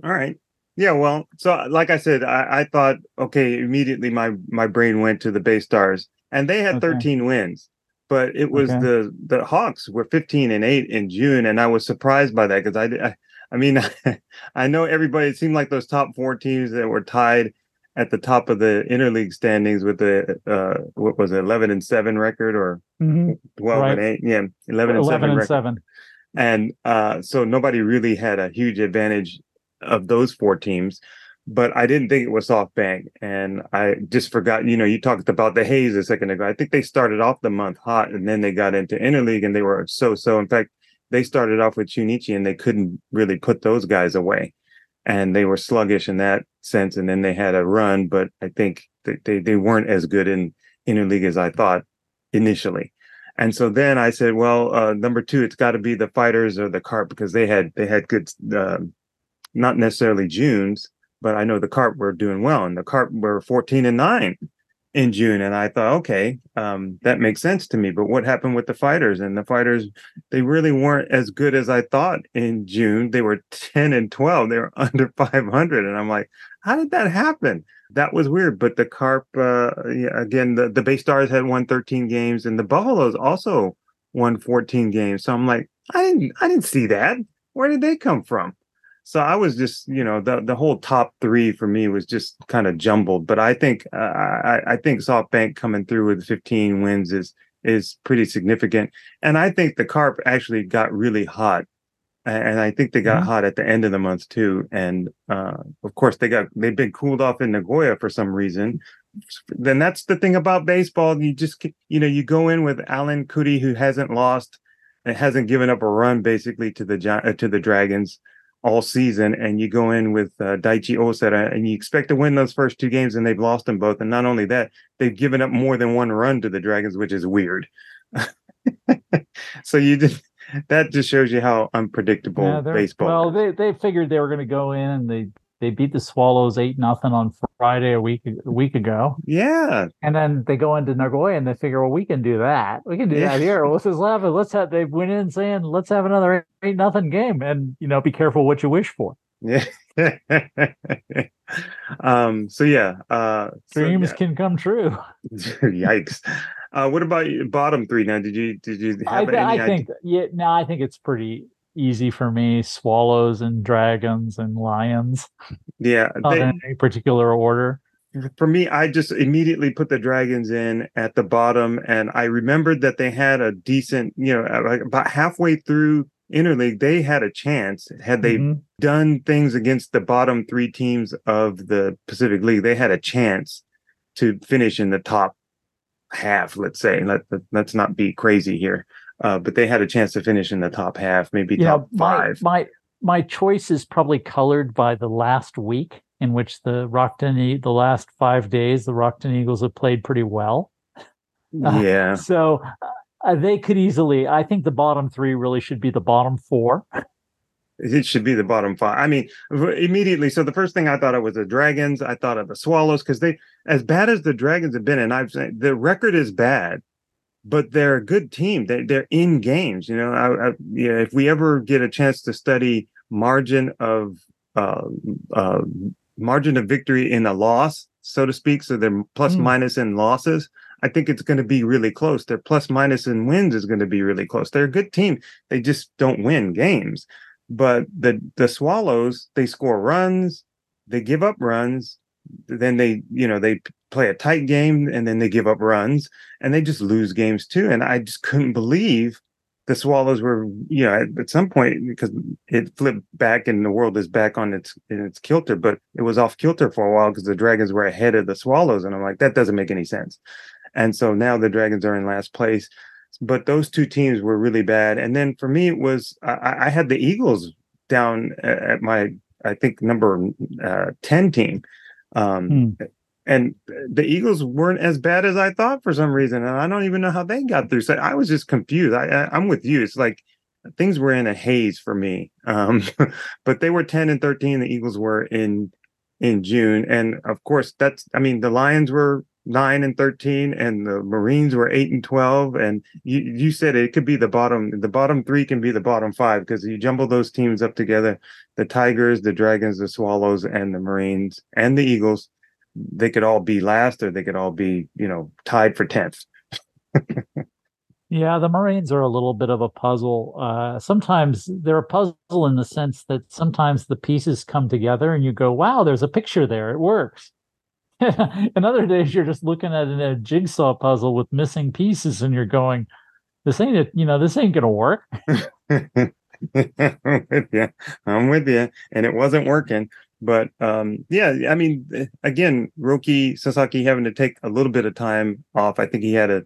All right. Yeah, well, so like I said, I thought, okay, immediately my brain went to the Bay Stars, and they had 13 wins, but it was the Hawks were 15-8 in June, and I was surprised by that because I know everybody. It seemed like those top four teams that were tied at the top of the interleague standings with the 11-7 record or 12-8, 11-7 record. And so nobody really had a huge advantage of those four teams. But I didn't think it was SoftBank. And I just forgot, you know, you talked about the Hayes a second ago. I think they started off the month hot, and then they got into Interleague, and they were so-so. In fact, they started off with Chunichi, and they couldn't really put those guys away. And they were sluggish in that sense. And then they had a run, but I think that they weren't as good in Interleague as I thought initially. And so then I said, well, number two, it's got to be the Fighters or the Carp, because they had good, not necessarily Junes, but I know the Carp were doing well, and the Carp were 14-9 in June. And I thought, okay, that makes sense to me. But what happened with the Fighters? And the Fighters, they really weren't as good as I thought in June. They were 10-12. They were under 500. And I'm like, how did that happen? That was weird. But the Carp, again, the Bay Stars had won 13 games, and the Buffaloes also won 14 games. So I'm like, I didn't see that. Where did they come from? So I was just, you know, the whole top three for me was just kind of jumbled. But I think I think SoftBank coming through with 15 wins is pretty significant. And I think the Carp actually got really hot. And I think they got hot at the end of the month, too. And, of course, they've been cooled off in Nagoya for some reason. Then that's the thing about baseball. You just, you know, you go in with Alan Kuti, who hasn't lost and hasn't given up a run, basically, to the Dragons all season. And you go in with Daichi Osada, and you expect to win those first two games, and they've lost them both. And not only that, they've given up more than one run to the Dragons, which is weird. So you just... That just shows you how unpredictable baseball. Well, they figured they were going to go in, and they beat the Swallows 8-0 on Friday a week ago. Yeah, and then they go into Nagoya and they figure, well, we can do that. We can do that here. Let's just laugh. They went in saying, let's have another 8-0 game, and you know, be careful what you wish for. Yeah. Dreams can come true. Yikes. What about your bottom three now? Did you have any idea? I think it's pretty easy for me. Swallows and Dragons and Lions. Yeah. Not in any particular order. For me, I just immediately put the Dragons in at the bottom. And I remembered that they had a decent, you know, like about halfway through Interleague, they had a chance. Had they done things against the bottom three teams of the Pacific League, they had a chance to finish in the top half, let's say. Let's not be crazy here, but they had a chance to finish in the top half, maybe top five. My choice is probably colored by the last week, in which the last 5 days the Rockton Eagles have played pretty well. Yeah. So. They could easily. I think the bottom three really should be the bottom four. It should be the bottom five. I mean, immediately. So the first thing I thought of was the Dragons. I thought of the Swallows, because they, as bad as the Dragons have been, and I've said the record is bad, but they're a good team. They're in games. You know, if we ever get a chance to study margin of victory in a loss, so to speak, so they're plus minus in losses. I think it's going to be really close. Their plus minus in wins is going to be really close. They're a good team. They just don't win games. But the Swallows, they score runs, they give up runs, then they play a tight game, and then they give up runs, and they just lose games too. And I just couldn't believe the Swallows were, you know, at some point, because it flipped back and the world is back on its kilter, but it was off kilter for a while because the Dragons were ahead of the Swallows. And I'm like, that doesn't make any sense. And so now the Dragons are in last place. But those two teams were really bad. And then for me, it was I had the Eagles down at my, I think, number 10 team. And the Eagles weren't as bad as I thought for some reason. And I don't even know how they got through. So I was just confused. I'm with you. It's like things were in a haze for me. But they were 10-13. The Eagles were in June. And, of course, the Lions were 9-13, and the Marines were 8-12. And you said it could be the bottom three can be the bottom five, because you jumble those teams up together, the Tigers, the Dragons, the Swallows, and the Marines and the Eagles, they could all be last, or they could all be, you know, tied for 10th. Yeah, the Marines are a little bit of a puzzle. Sometimes they're a puzzle in the sense that sometimes the pieces come together and you go, wow, there's a picture there. It works. And other days you're just looking at a jigsaw puzzle with missing pieces, and you're going, this ain't going to work. I'm with you. And it wasn't working. But yeah, I mean, again, Roki Sasaki having to take a little bit of time off. I think he had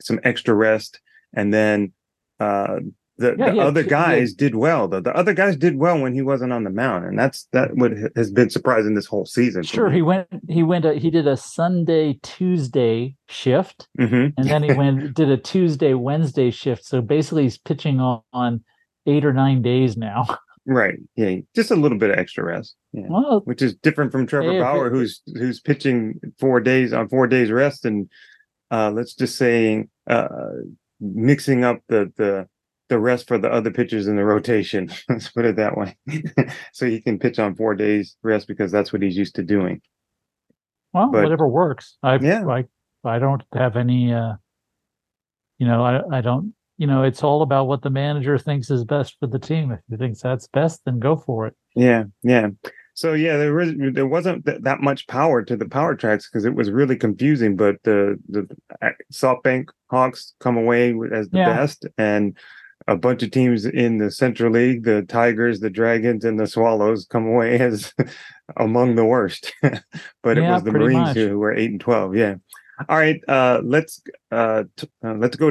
some extra rest. And then the other guys did well, though. The other guys did well when he wasn't on the mound. And that's what has been surprising this whole season. Sure. He did a Sunday, Tuesday shift. Mm-hmm. And then he did a Tuesday, Wednesday shift. So basically he's pitching on 8 or 9 days now. Right. Yeah. Just a little bit of extra rest. Yeah. Well, which is different from Trevor Bauer, who's pitching 4 days on 4 days rest. And let's just say mixing up the rest for the other pitchers in the rotation. Let's put it that way. So he can pitch on 4 days rest because that's what he's used to doing. Well, but whatever works. I don't have any, it's all about what the manager thinks is best for the team. If he thinks that's best, then go for it. Yeah, yeah. So, yeah, there wasn't that much power to the Power Trax because it was really confusing. But the SoftBank Hawks come away as the best. And a bunch of teams in the Central League, the Tigers, the Dragons, and the Swallows come away as among the worst. But it was the Marines who were 8-12, yeah. All right, let's go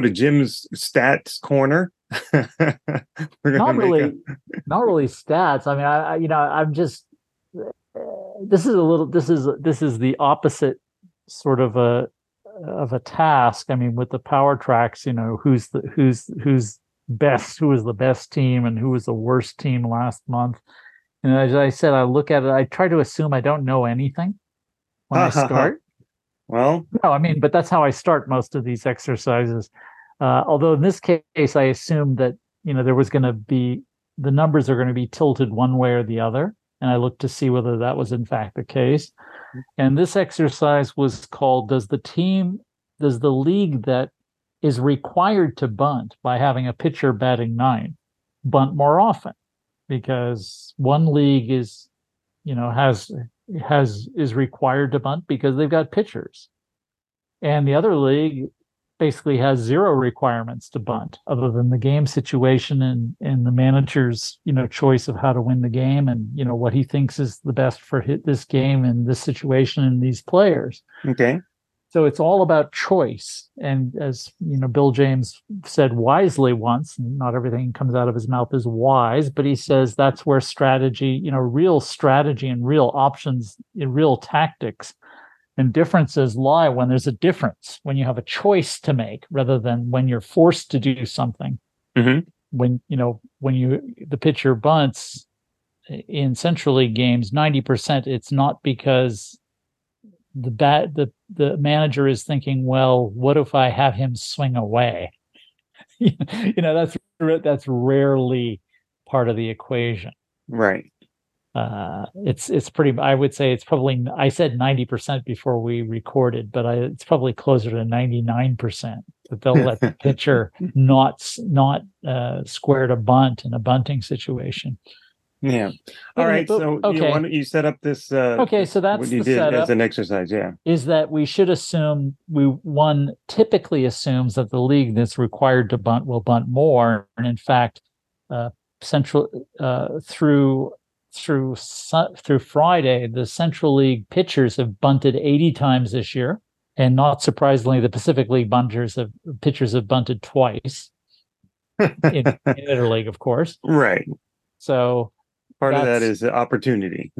to Jim's stats corner. Not really stats. I mean, I'm just this is the opposite sort of a task. I mean, with the Power Trax, who's best, who was the best team, and who was the worst team last month. And as I said, I look at it. I try to assume I don't know anything when I start. Well, no, I mean, but that's how I start most of these exercises. Although in this case, I assumed that, there was going to be, the numbers are going to be tilted one way or the other. And I looked to see whether that was in fact the case. And this exercise was called, does the league that is required to bunt by having a pitcher batting 9 bunt more often? Because one league is, is required to bunt because they've got pitchers, and the other league basically has zero requirements to bunt other than the game situation and the manager's choice of how to win the game and what he thinks is the best for this game and this situation and these players. Okay, so it's all about choice. And as Bill James said wisely once, not everything comes out of his mouth is wise, but he says that's where strategy, real strategy and real options and real tactics and differences lie, when there's a difference, when you have a choice to make rather than when you're forced to do something. Mm-hmm. When the pitcher bunts in Central League games, 90%, it's not because the manager is thinking, well, what if I have him swing away? That's rarely part of the equation, right? It's pretty. I would say it's probably. I said 90% before we recorded, but it's probably closer to 99% that they'll let the pitcher not square to bunt in a bunting situation. Yeah. All right. So you set up this. Okay. So that's what you did as an exercise. Yeah. Is that we should assume one typically assumes that the league that's required to bunt will bunt more, and in fact, through Friday, the Central League pitchers have bunted 80 times this year, and not surprisingly, the Pacific League pitchers have bunted twice in interleague, of course. Right. So. Part of that is the opportunity.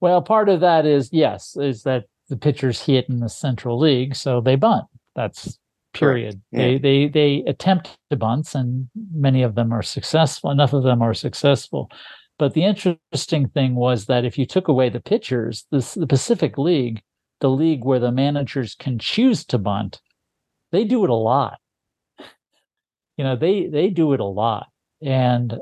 Well, part of that is, yes, is that the pitchers hit in the Central League, so they bunt. That's period. Yeah. They attempt to bunts, and many of them are successful. Enough of them are successful. But the interesting thing was that if you took away the pitchers, the Pacific League, the league where the managers can choose to bunt, they do it a lot. They do it a lot. And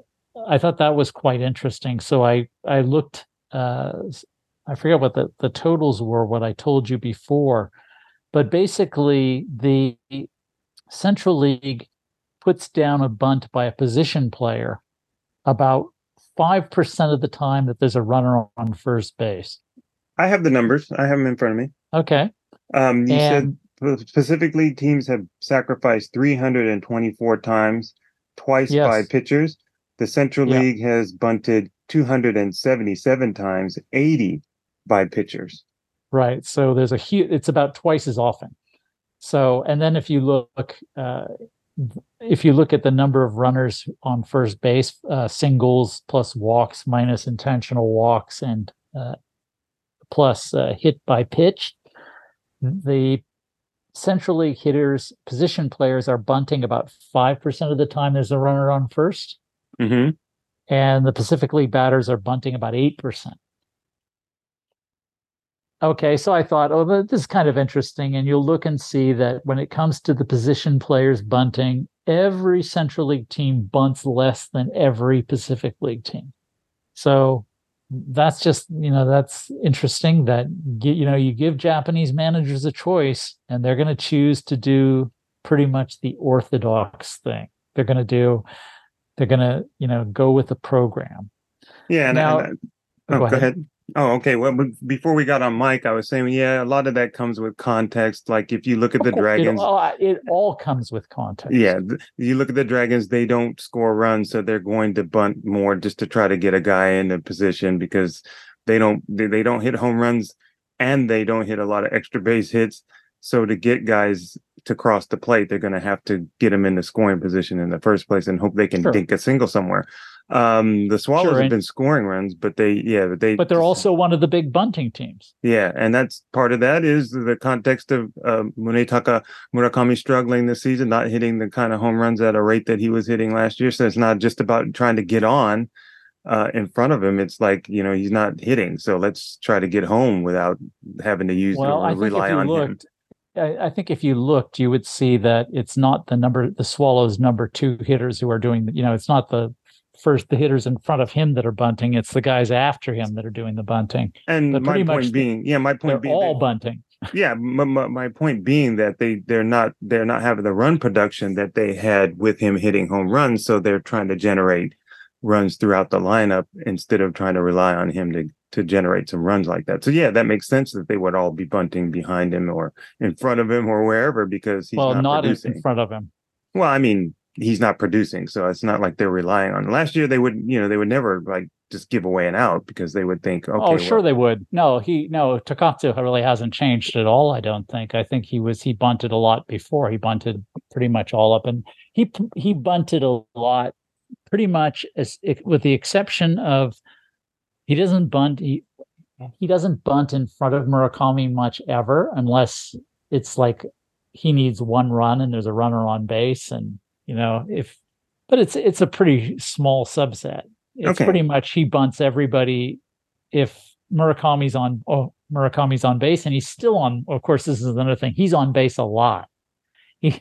I thought that was quite interesting. So I looked, I forget what the totals were, what I told you before, but basically the Central League puts down a bunt by a position player about 5% of the time that there's a runner on first base. I have the numbers. I have them in front of me. Okay. You said Pacific League teams have sacrificed 324 times, twice by pitchers. The Central League has bunted 277 times, 80 by pitchers. Right. So there's a huge, it's about twice as often. So, and then if you look at the number of runners on first base, singles plus walks minus intentional walks and plus hit by pitch, the Central League hitters, position players, are bunting about 5% of the time there's a runner on first. Mm-hmm. And the Pacific League batters are bunting about 8%. Okay, so I thought, oh, this is kind of interesting. And you'll look and see that when it comes to the position players bunting, every Central League team bunts less than every Pacific League team. So that's just, you know, that's interesting that, you know, you give Japanese managers a choice and they're going to choose to do pretty much the orthodox thing. They're going to do, they're going to, you know, go with the program. Yeah. Now, and go ahead. Oh, okay. Well, before we got on mic, I was saying, yeah, a lot of that comes with context. Like if you look at the Dragons, it all comes with context. Yeah. You look at the Dragons, they don't score runs. So they're going to bunt more just to try to get a guy in a position because they don't hit home runs and they don't hit a lot of extra base hits. So to get guys to cross the plate, they're going to have to get them in the scoring position in the first place and hope they can dink a single somewhere. The Swallows have been scoring runs, but they're also one of the big bunting teams. Yeah, and that's part of that is the context of Munetaka Murakami struggling this season, not hitting the kind of home runs at a rate that he was hitting last year. So it's not just about trying to get on in front of him. It's like, you know, he's not hitting, so let's try to get home without having to use him. I think if you looked, you would see that it's not the Swallows' number two hitters who are doing. You know, it's not the hitters in front of him that are bunting, it's the guys after him that are doing the bunting. And my point being, they're all bunting. Yeah, my point being that they're not having the run production that they had with him hitting home runs, so they're trying to generate runs throughout the lineup instead of trying to rely on him to generate some runs like that. So yeah, that makes sense that they would all be bunting behind him or in front of him or wherever because he's not producing. In front of him. Well, I mean, he's not producing, so it's not like they're relying on. Last year, they would never like just give away an out because they would think, okay. Oh, sure, well, they would. No, Takatsu really hasn't changed at all. I don't think. I think he bunted a lot before. He bunted pretty much all up, and he bunted a lot, pretty much with the exception of he doesn't bunt. He doesn't bunt in front of Murakami much ever, unless it's like he needs one run and there's a runner on base and. You know, but it's a pretty small subset. It's pretty much he bunts everybody if Murakami's on base, and he's still on. Of course, this is another thing. He's on base a lot. He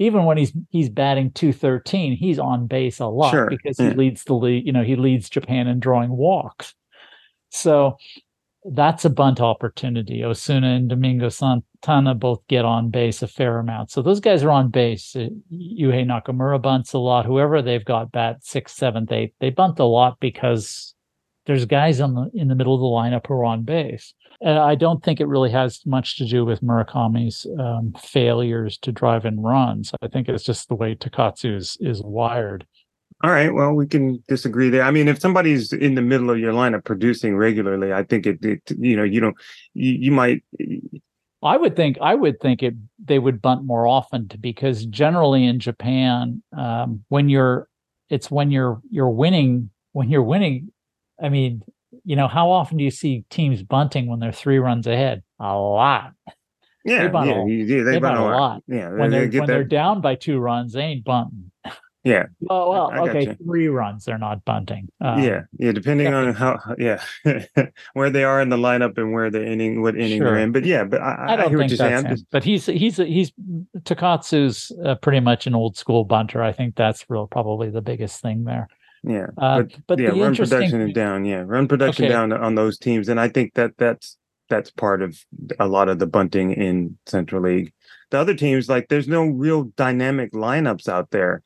even when he's batting .213, he's on base a lot because he leads the league. You know, he leads Japan in drawing walks. So that's a bunt opportunity. Osuna and Domingo Santana both get on base a fair amount. So those guys are on base. Yuhei Nakamura bunts a lot. Whoever they've got bat 6th, 7th, 8th, they bunt a lot because there's guys in the middle of the lineup who are on base. And I don't think it really has much to do with Murakami's failures to drive in runs. I think it's just the way Takatsu is wired. All right. Well, we can disagree there. I mean, if somebody's in the middle of your lineup producing regularly, I think you might. I would think they would bunt more often because generally in Japan, when you're winning. I mean, you know, how often do you see teams bunting when they're 3 runs ahead? A lot. Yeah, they bunt a lot. Yeah, when they're down by 2 runs, they ain't bunting. Yeah. Oh, well, okay. 3 runs. They're not bunting. Yeah. Depending on how, where they are in the lineup and where the inning, what inning they're in. But yeah, but I hear what you're saying. But he's Takatsu's pretty much an old school bunter. I think that's probably the biggest thing there. Yeah. Run production down on those teams. And I think that's part of a lot of the bunting in Central League. The other teams, like there's no real dynamic lineups out there.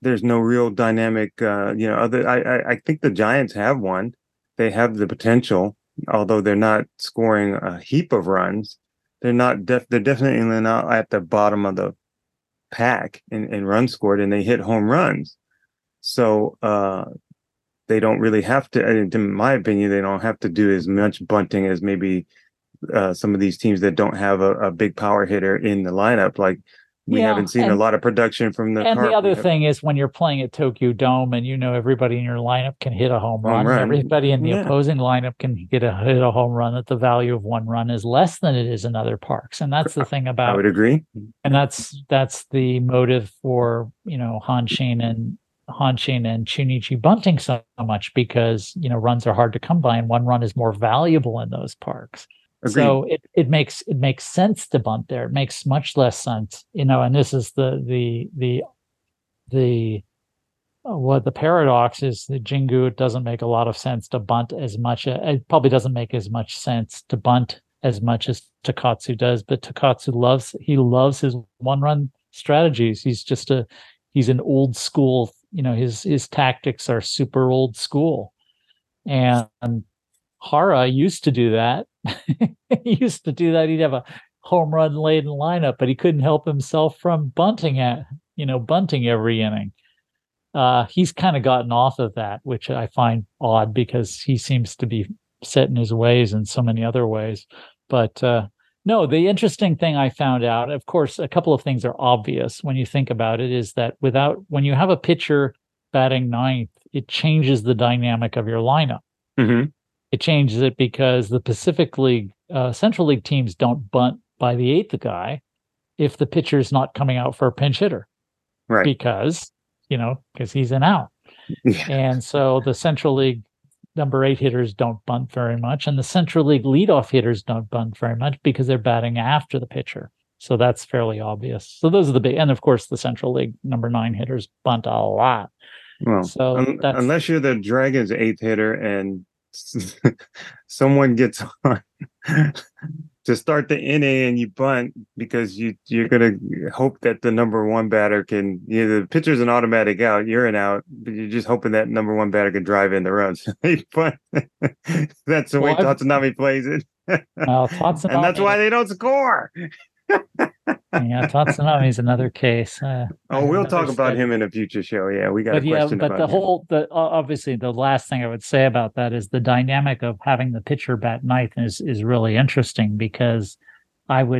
There's no real dynamic, I think the Giants have one. They have the potential, although they're not scoring a heap of runs. They're not. They're definitely not at the bottom of the pack in runs scored, and they hit home runs. So they don't really have to, in my opinion, they don't have to do as much bunting as maybe some of these teams that don't have a big power hitter in the lineup. Like we haven't seen a lot of production from the. And the other thing is when you're playing at Tokyo Dome and you know everybody in your lineup can hit a home run. Everybody in the opposing lineup can hit a home run. That the value of one run is less than it is in other parks, and that's the thing about. I would agree. And that's the motive for Hanshin and Chunichi bunting so much, because runs are hard to come by, and one run is more valuable in those parks. Agreed. So it makes sense to bunt there. It makes much less sense, And this is the paradox is that Jingu. It doesn't make a lot of sense to bunt as much. It probably doesn't make as much sense to bunt as much as Takatsu does. But Takatsu loves his one run strategies. He's an old school. His tactics are super old school, and Hara used to do that. He'd have a home run laden lineup, but he couldn't help himself from bunting every inning. He's kind of gotten off of that, which I find odd because he seems to be set in his ways in so many other ways. But no, the interesting thing I found out, of course, a couple of things are obvious when you think about it, is that when you have a pitcher batting ninth, it changes the dynamic of your lineup. Mm-hmm. It changes it because the Pacific League, Central League teams don't bunt by the eighth guy if the pitcher's not coming out for a pinch hitter. Right. Because he's an out. Yeah. And so the Central League number 8 hitters don't bunt very much. And the Central League leadoff hitters don't bunt very much because they're batting after the pitcher. So that's fairly obvious. So those are and of course the Central League number 9 hitters bunt a lot. Well, so unless you're the Dragons' 8th hitter and someone gets on to start the inning and you bunt because you're going to hope that the number 1 batter can, the pitcher's an automatic out, you're an out, but you're just hoping that number 1 batter can drive in the runs. That's the way Tatsunami plays it. Tatsunami, and that's why they don't score. Tatsunami is another case. We'll talk about him in a future show. Yeah, we got a question about him. Obviously, the last thing I would say about that is the dynamic of having the pitcher bat ninth is really interesting, because I've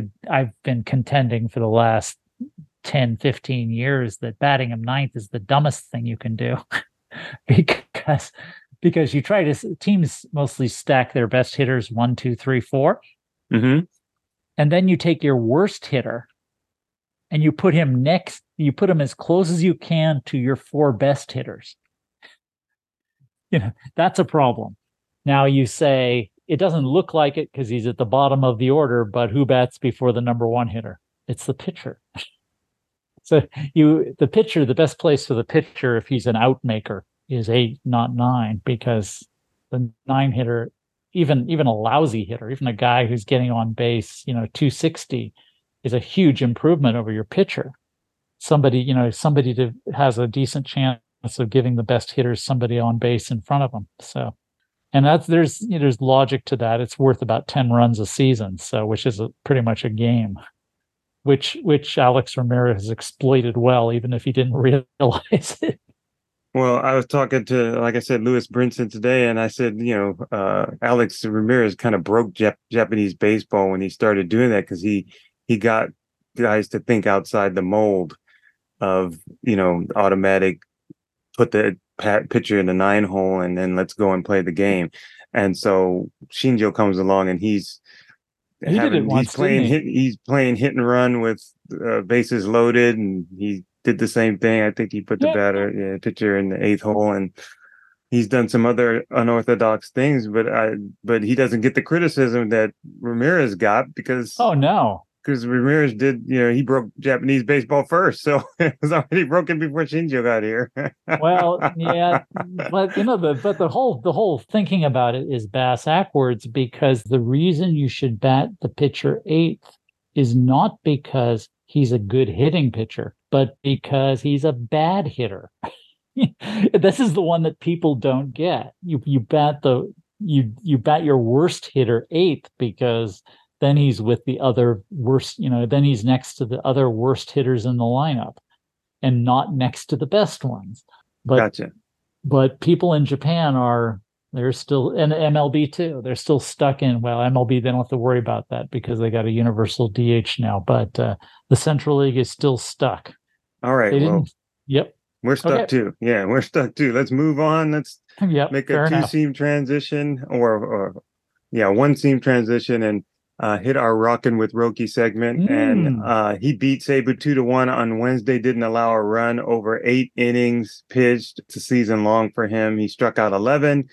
been contending for the last 10, 15 years that batting him ninth is the dumbest thing you can do because you try to teams mostly stack their best hitters 1, 2, 3, 4. Mm-hmm. And then you take your worst hitter and you put him next, you put him as close as you can to your 4 best hitters. That's a problem. Now you say, it doesn't look like it because he's at the bottom of the order, but who bats before the number 1 hitter? It's the pitcher. So the best place for the pitcher, if he's an outmaker, is 8, not 9, because the 9 hitter, even a lousy hitter, even a guy who's getting on base, 260 is a huge improvement over your pitcher. Somebody has a decent chance of giving the best hitters somebody on base in front of them. So, and there's logic to that. It's worth about 10 runs a season. So, which is pretty much a game, which Alex Ramirez has exploited well, even if he didn't realize it. Well, I was talking to, like I said, Lewis Brinson today, and I said, Alex Ramirez kind of broke Japanese baseball when he started doing that, because he got guys to think outside the mold of, automatic, put the pitcher in the 9 hole and then let's go and play the game. And so Shinjo comes along and he's playing hit and run with bases loaded, and he did the same thing. I think he put the pitcher in the 8th hole, and he's done some other unorthodox things. But he doesn't get the criticism that Ramirez got because Ramirez did. He broke Japanese baseball first, so it was already broken before Shinjo got here. but the whole thinking about it is backwards, because the reason you should bat the pitcher 8th is not because he's a good hitting pitcher, but because he's a bad hitter. This is the one that people don't get. You bat your worst hitter 8th, because then he's with the other worst, then he's next to the other worst hitters in the lineup and not next to the best ones. But, gotcha. But people in Japan are, they're still, and MLB too, they're still stuck in, well, MLB, they don't have to worry about that because they got a universal DH now. But the Central League is still stuck. All right. Well, yep. We're stuck too. Yeah, we're stuck too. Let's move on. Let's make a two-seam transition or one-seam transition and hit our Rockin' with Roki segment. And he beat Cebu 2-1 on Wednesday, didn't allow a run over 8 innings pitched. It's a season long for him. He struck out 11.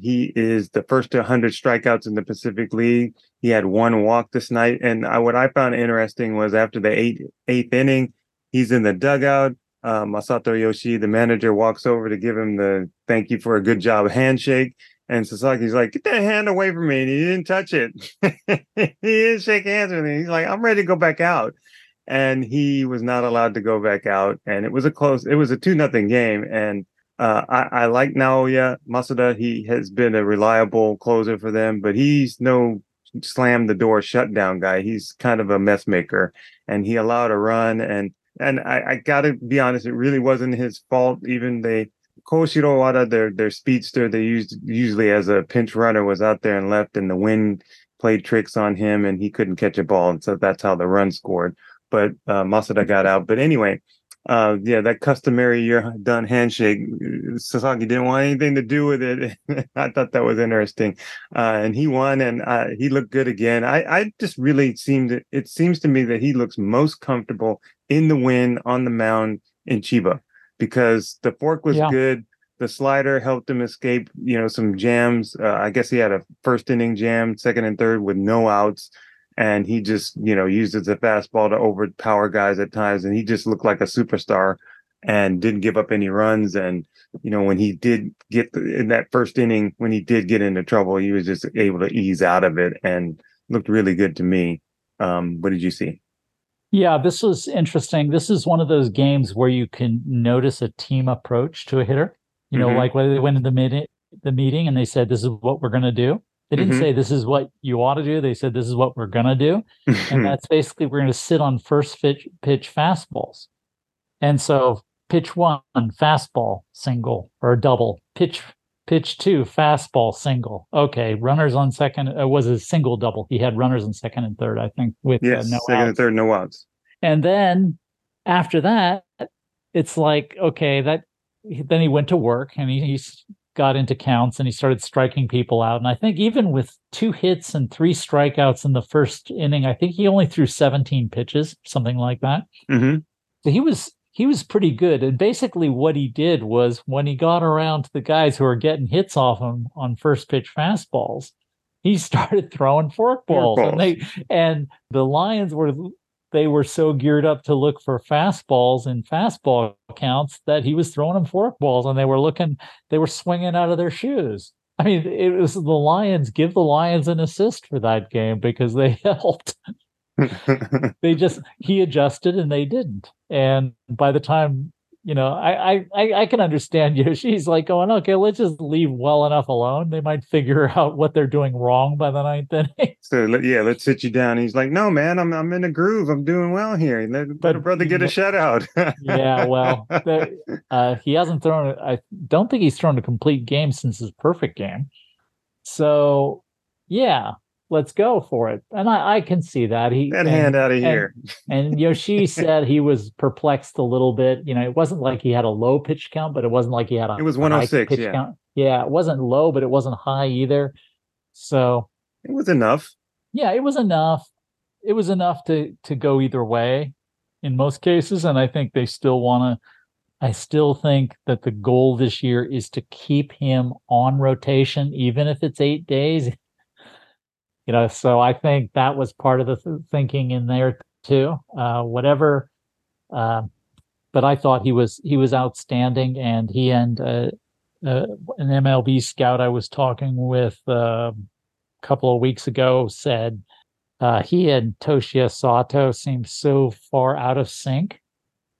He is the first to 100 strikeouts in the Pacific League. He had one walk this night. And what I found interesting was after the eighth inning, he's in the dugout. Masato Yoshii, the manager, walks over to give him the thank you for a good job handshake. And Sasaki's like, get that hand away from me. And he didn't touch it. He didn't shake hands with me. He's like, I'm ready to go back out. And he was not allowed to go back out. And it was a 2-0 game. And I like Naoya Masuda. He has been a reliable closer for them, but he's no slam the door shutdown guy. He's kind of a mess maker. And he allowed a run. And I gotta be honest, it really wasn't his fault. Even Koshiro Wada, their speedster they used usually as a pinch runner, was out there and left, and the wind played tricks on him and he couldn't catch a ball, and so that's how the run scored. But Masuda got out. But anyway, that customary you're done handshake, Sasaki didn't want anything to do with it. I thought that was interesting. And he won, and he looked good again. I just really it seems to me that he looks most comfortable in the wind on the mound in Chiba, because the fork was good. The slider helped him escape, some jams. I guess he had a first inning jam, second and third with no outs. And he just, uses the fastball to overpower guys at times. And he just looked like a superstar and didn't give up any runs. And, when he did get in that first inning, when he did get into trouble, he was just able to ease out of it and looked really good to me. What did you see? Yeah, this was interesting. This is one of those games where you can notice a team approach to a hitter. Like when they went to the meeting and they said, this is what we're going to do. They didn't say this is what you ought to do. They said this is what we're going to do. And that's basically we're going to sit on first pitch fastballs. And so pitch one, fastball, single or double. Pitch two, fastball, single. Okay, runners on second. It was a single double. He had runners on second and third, I think, with no outs. Second and third, no outs. And then after that, it's like, okay, then he went to work and he's got into counts and he started striking people out. And I think even with 2 hits and 3 strikeouts in the first inning, I think he only threw 17 pitches, something like that. Mm-hmm. So he was pretty good. And basically what he did was when he got around to the guys who were getting hits off him on first pitch fastballs, he started throwing forkballs. And the Lions were so geared up to look for fastballs in fastball counts that he was throwing them forkballs, and they were swinging out of their shoes. I mean, it was the Lions. Give the Lions an assist for that game because they helped. He adjusted and they didn't. And by the time, I can understand Yoshi's like going, okay, let's just leave well enough alone. They might figure out what they're doing wrong by the 9th inning. So let's sit you down. And he's like, no, man, I'm in a groove. I'm doing well here. Let a brother get a shutout. Yeah, well, he hasn't thrown. I don't think he's thrown a complete game since his perfect game. So, yeah. Let's go for it. And I can see that. Hand out of here. And Yoshii said he was perplexed a little bit. It wasn't like he had a low pitch count, but it wasn't like he had it was 106, high pitch count. Yeah, it wasn't low, but it wasn't high either. So it was enough. Yeah, it was enough. It was enough to go either way in most cases. And I think they still I still think that the goal this year is to keep him on rotation, even if it's 8 days. So I think that was part of the thinking in there too. But I thought he was outstanding, and he and an MLB scout I was talking with a couple of weeks ago said he and Toshiya Sato seemed so far out of sync.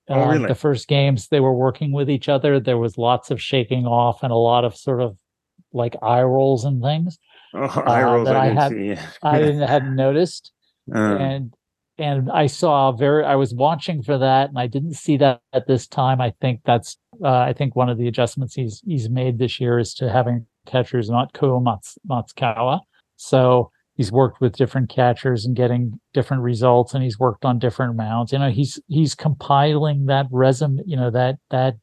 Really? The first games they were working with each other, there was lots of shaking off and a lot of sort of like eye rolls and things. Oh, eye rolls I didn't noticed. And And I was watching for that, and I didn't see that at this time. I think that's, I think one of the adjustments he's made this year is to having catchers not Matsukawa. So he's worked with different catchers and getting different results, and he's worked on different mounds. You know, he's compiling that resume, you know, that,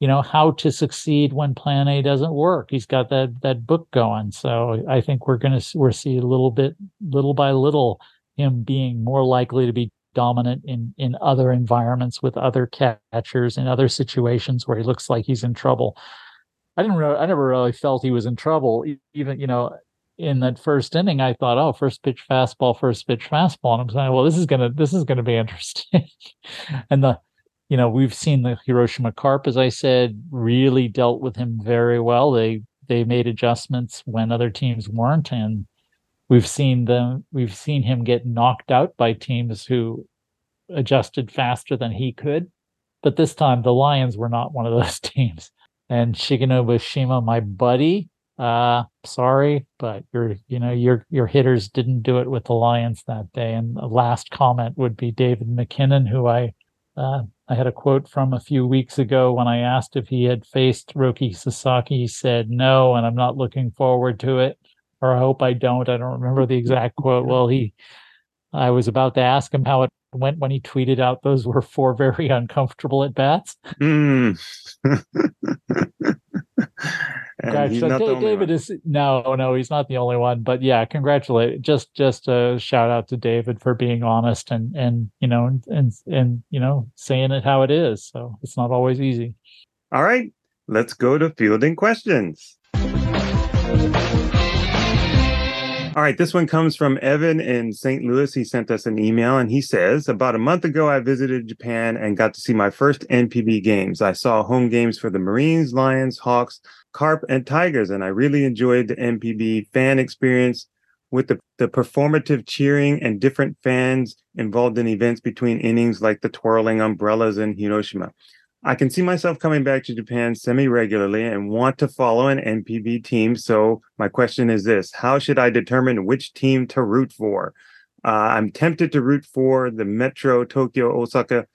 you know, how to succeed when plan A doesn't work. He's got that book going. So I think we're see a little bit, little by little, him being more likely to be dominant in other environments with other catchers, in other situations where he looks like he's in trouble. I never really felt he was in trouble. Even, you know, in that first inning, I thought, oh, first pitch fastball. And I'm saying, well, this is going to be interesting. And you know, we've seen the Hiroshima Carp, as I said, really dealt with him very well. They made adjustments when other teams weren't, and we've seen him get knocked out by teams who adjusted faster than he could. But this time the Lions were not one of those teams. And Shigenobu Shima, my buddy, sorry, but your hitters didn't do it with the Lions that day. And the last comment would be David McKinnon, who I had a quote from a few weeks ago when I asked if he had faced Roki Sasaki. He said, no, and I'm not looking forward to it. Or I hope I don't. I don't remember the exact quote. Well, I was about to ask him how it went when he tweeted out those were four very uncomfortable at bats. Mm. David is no, he's not the only one. But yeah, congratulate. Just a shout out to David for being honest and saying it how it is. So it's not always easy. All right, let's go to fielding questions. All right, this one comes from Evan in St. Louis. He sent us an email, and he says, about a month ago, I visited Japan and got to see my first NPB games. I saw home games for the Marines, Lions, Hawks, Carp, and Tigers, and I really enjoyed the NPB fan experience with the performative cheering and different fans involved in events between innings, like the twirling umbrellas in Hiroshima. I can see myself coming back to Japan semi-regularly and want to follow an NPB team. So my question is this: how should I determine which team to root for? I'm tempted to root for the Metro, Tokyo, Osaka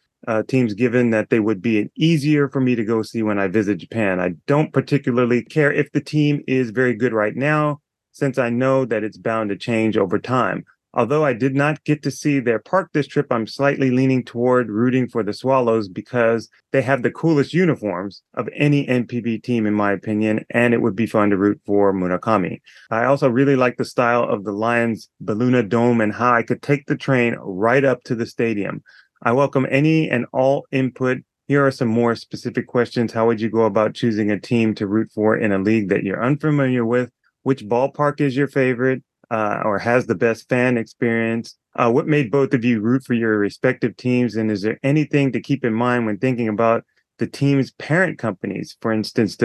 teams, given that they would be easier for me to go see when I visit Japan. I don't particularly care if the team is very good right now, since I know that it's bound to change over time. Although I did not get to see their park this trip, I'm slightly leaning toward rooting for the Swallows because they have the coolest uniforms of any NPB team, in my opinion, and it would be fun to root for Murakami. I also really like the style of the Lions' Belluna Dome and how I could take the train right up to the stadium. I welcome any and all input. Here are some more specific questions. How would you go about choosing a team to root for in a league that you're unfamiliar with? Which ballpark is your favorite? Or has the best fan experience? What made both of you root for your respective teams? And is there anything to keep in mind when thinking about the team's parent companies? For instance,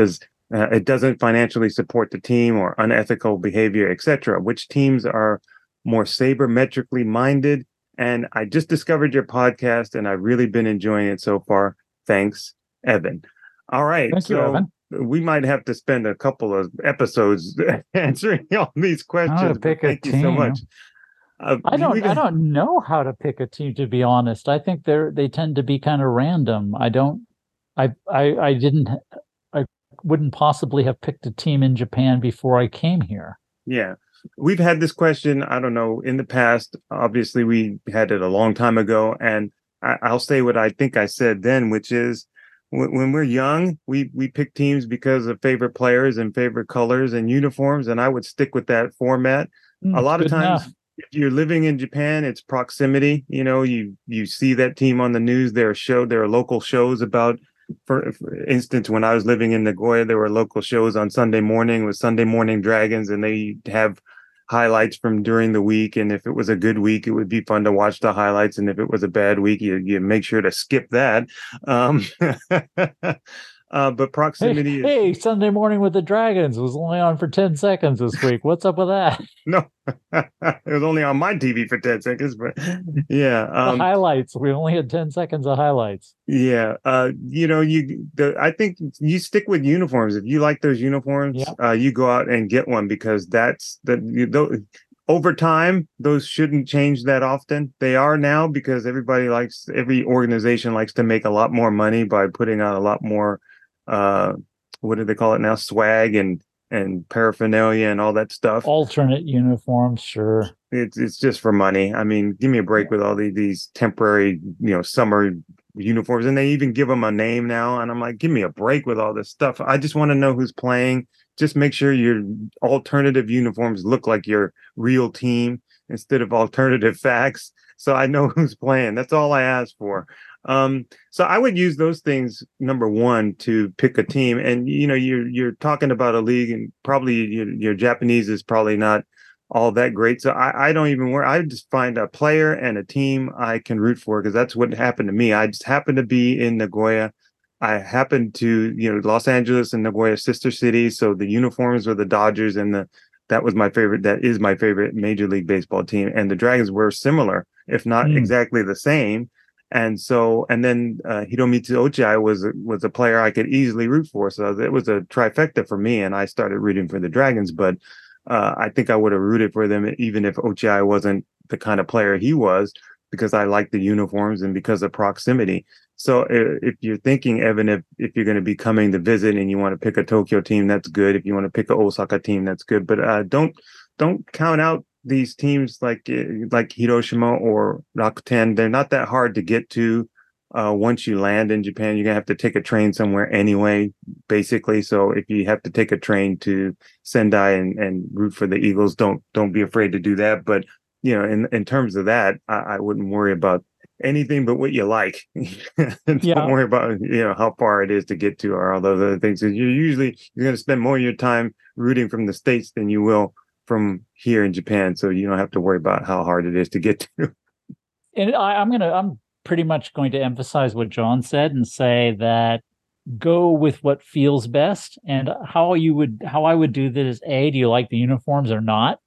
it doesn't financially support the team or unethical behavior, etc. Which teams are more sabermetrically minded? And I just discovered your podcast, and I've really been enjoying it so far. Thanks, Evan. All right. Thank you, Evan. We might have to spend a couple of episodes answering all these questions. How to pick a team. Thank you so much. I don't know how to pick a team, to be honest. I think they tend to be kind of random. I wouldn't possibly have picked a team in Japan before I came here. Yeah. We've had this question, I don't know, in the past. Obviously, we had it a long time ago, and I'll say what I think I said then, which is, when we're young, we pick teams because of favorite players and favorite colors and uniforms, and I would stick with that format. A lot of times, if you're living in Japan, it's proximity. You know, you see that team on the news. There are local shows about. For instance, when I was living in Nagoya, there were local shows on Sunday morning with Sunday Morning Dragons, and they have highlights from during the week. And if it was a good week, it would be fun to watch the highlights. And if it was a bad week, you make sure to skip that. But proximity. Hey, Sunday Morning with the Dragons was only on for 10 seconds this week. What's up with that? No, it was only on my TV for 10 seconds. But yeah, the highlights. We only had 10 seconds of highlights. Yeah. I think you stick with uniforms. If you like those uniforms, you go out and get one, because that's the. over time, those shouldn't change that often. They are now because every organization likes to make a lot more money by putting out a lot more, what do they call it now? Swag and paraphernalia and all that stuff. Alternate uniforms, sure. It's just for money. I mean, give me a break with all these temporary, summer uniforms. And they even give them a name now. And I'm like, give me a break with all this stuff. I just want to know who's playing. Just make sure your alternative uniforms look like your real team instead of alternative facts. So I know who's playing. That's all I ask for. So I would use those things, number one, to pick a team. And, you're talking about a league and probably your Japanese is probably not all that great. So I don't even worry. I just find a player and a team I can root for because that's what happened to me. I just happened to be in Nagoya. I happened to, Los Angeles and Nagoya sister cities. So the uniforms were the Dodgers and that is my favorite Major League Baseball team. And the Dragons were similar, if not exactly the same. And so, and then Hiromitsu Ochai was a player I could easily root for. So it was a trifecta for me. And I started rooting for the Dragons, but I think I would have rooted for them even if Ochai wasn't the kind of player he was, because I like the uniforms and because of proximity. So if you're thinking, Evan, if you're going to be coming to visit and you want to pick a Tokyo team, that's good. If you want to pick an Osaka team, that's good. But don't count out these teams like Hiroshima or Rakuten. They're not that hard to get to. Once you land in Japan, you're going to have to take a train somewhere anyway, basically. So if you have to take a train to Sendai and root for the Eagles, don't be afraid to do that. But, in terms of that, I wouldn't worry about anything but what you like. Don't worry about how far it is to get to or all those other things. You're going to spend more of your time rooting from the States than you will from here in Japan, so you don't have to worry about how hard it is to get to. And I'm pretty much going to emphasize what John said and say that go with what feels best. And how I would do this is, A, do you like the uniforms or not?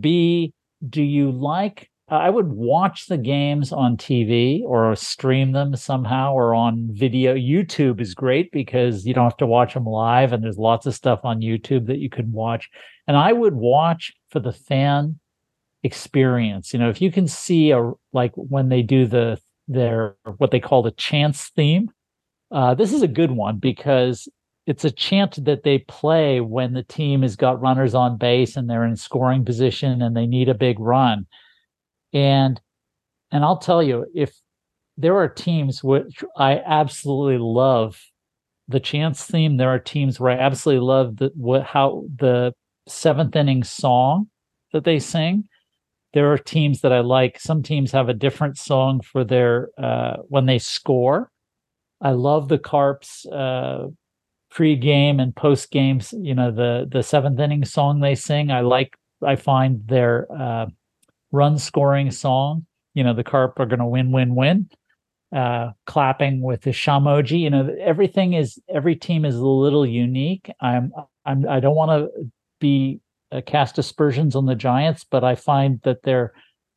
B, do you like? I would watch the games on TV or stream them somehow or on video. YouTube is great because you don't have to watch them live, and there's lots of stuff on YouTube that you can watch. And I would watch for the fan experience. If you can see like when they do their what they call the chants theme, this is a good one because it's a chant that they play when the team has got runners on base and they're in scoring position and they need a big run. And I'll tell you, if there are teams which I absolutely love the chants theme, there are teams where I absolutely love how the seventh inning song that they sing. There are teams that I like. Some teams have a different song for their when they score. I love the Carps pre-game and post-game. The seventh inning song they sing. I find their run scoring song, the Carp are going to win, win, win, clapping with the shamoji, every team is a little unique. I don't want to be cast aspersions on the Giants, but I find that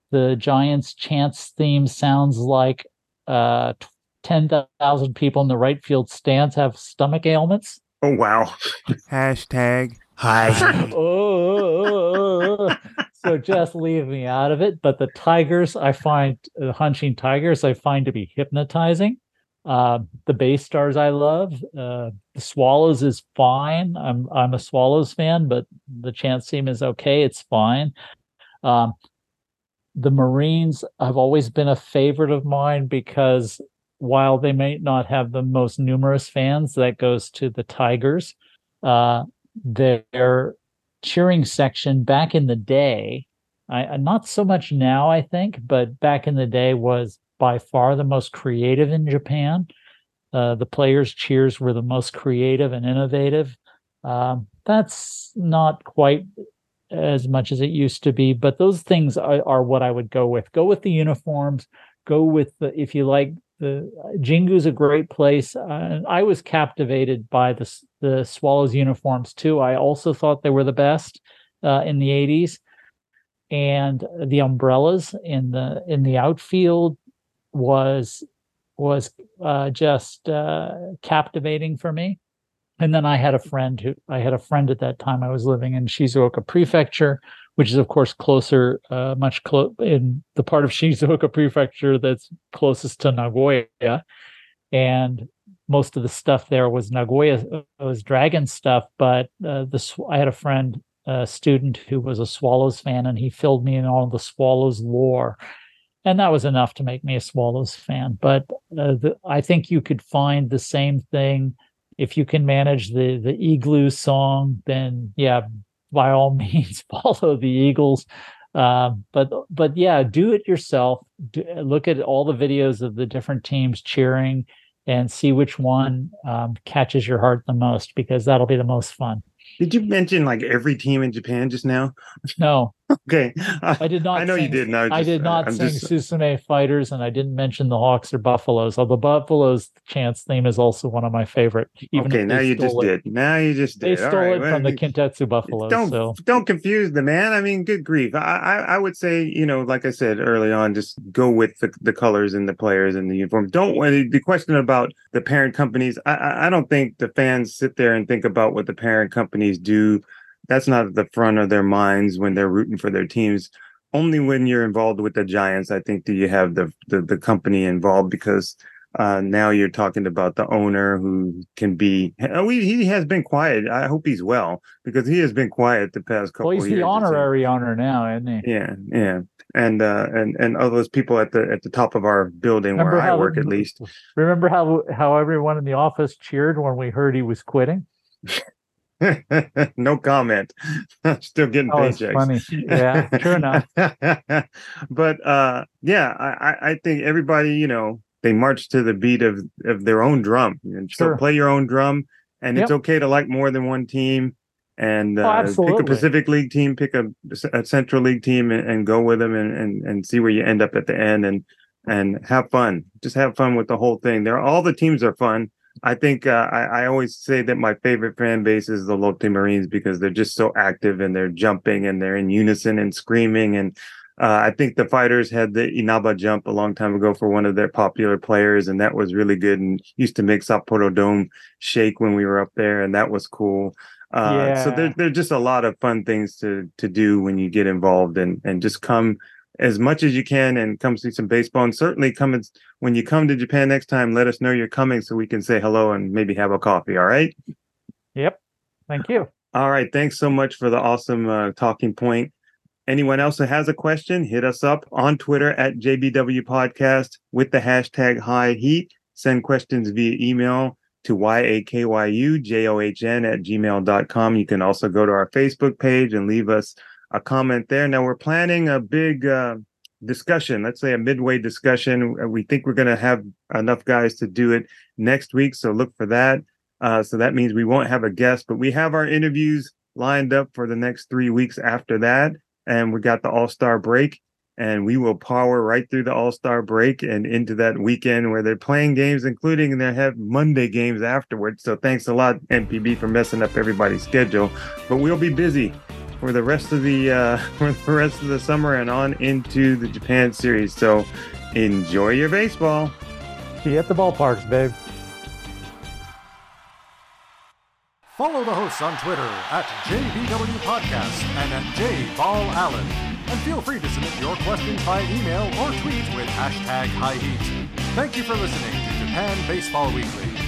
the Giants chants theme sounds like 10,000 people in the right field stands have stomach ailments. Oh, wow. Hashtag hi. So just leave me out of it. But the Tigers, I find the Hanshin Tigers, I find to be hypnotizing. The Bay Stars, I love. The Swallows is fine. I'm a Swallows fan, but the chant theme is okay. It's fine. The Marines, I've always been a favorite of mine because while they may not have the most numerous fans, that goes to the Tigers. Their cheering section back in the day, not so much now, I think, but back in the day was by far the most creative in Japan. The players' cheers were the most creative and innovative. That's not quite as much as it used to be, but those things are what I would go with. Go with the uniforms. Go with if you like. The Jingu's a great place. I was captivated by the Swallows uniforms too. I also thought they were the best in the 80s, and the umbrellas in the outfield was just captivating for me. And then I had a friend at that time I was living in Shizuoka Prefecture which is, of course, closer, in the part of Shizuoka Prefecture that's closest to Nagoya. And most of the stuff there was Nagoya, was dragon stuff. But I had a friend, a student, who was a Swallows fan, and he filled me in all the Swallows lore. And that was enough to make me a Swallows fan. But I think you could find the same thing. If you can manage the Igloo song, then, yeah, by all means, follow the Eagles. But yeah, do it yourself. Look at all the videos of the different teams cheering and see which one catches your heart the most, because that'll be the most fun. Did you mention like every team in Japan just now? No. Okay. I did not. I know you didn't. I did not sing Susume Fighters, and I didn't mention the Hawks or Buffaloes. Although Buffaloes' chants theme is also one of my favorite. Okay, now you just did. They stole it from the Kintetsu Buffaloes. Don't confuse the man. I mean, good grief. I would say, like I said early on, just go with the colors and the players and the uniform. The question about the parent companies, I don't think the fans sit there and think about what the parent companies do. That's not at the front of their minds when they're rooting for their teams. Only when you're involved with the Giants, I think, do you have the company involved, because now you're talking about the owner who can be. He has been quiet. I hope he's well, because he has been quiet the past couple of years. Well, he's the honorary owner now, isn't he? Yeah, yeah. And all those people at the top of our building where I work, at least. Remember how everyone in the office cheered when we heard he was quitting? No comment. Still getting paychecks. Funny. Yeah, sure enough. But yeah, I think everybody, they march to the beat of their own drum. And so play your own drum, and it's okay to like more than one team. And pick a Pacific League team, pick a Central League team, and go with them, and see where you end up at the end, and have fun. Just have fun with the whole thing. All the teams are fun. I think I always say that my favorite fan base is the Lotte Marines, because they're just so active, and they're jumping, and they're in unison and screaming. And I think the Fighters had the Inaba jump a long time ago for one of their popular players, and that was really good, and used to make Sapporo Dome shake when we were up there, and that was cool. So there's just a lot of fun things to do when you get involved, and just come as much as you can and come see some baseball. And certainly when you come to Japan next time, let us know you're coming so we can say hello and maybe have a coffee. All right. Yep. Thank you. All right. Thanks so much for the awesome talking point. Anyone else that has a question, hit us up on Twitter at JBW Podcast with the hashtag HighHeat. Send questions via email to YAKYUJOHN@gmail.com. You can also go to our Facebook page and leave us a comment there. Now, we're planning a big discussion, let's say a midway discussion. We think we're going to have enough guys to do it next week, so look for that. So that means we won't have a guest, but we have our interviews lined up for the next 3 weeks after that. And we got the All-Star break, and we will power right through the All-Star break and into that weekend where they're playing games, including they have Monday games afterwards. So thanks a lot, NPB, for messing up everybody's schedule. But we'll be busy for the rest of the summer and on into the Japan series. So enjoy your baseball. See you at the ballparks, babe. Follow the hosts on Twitter at JBW Podcast and at JBallAllen. And feel free to submit your questions by email or tweet with hashtag HighHeat. Thank you for listening to Japan Baseball Weekly.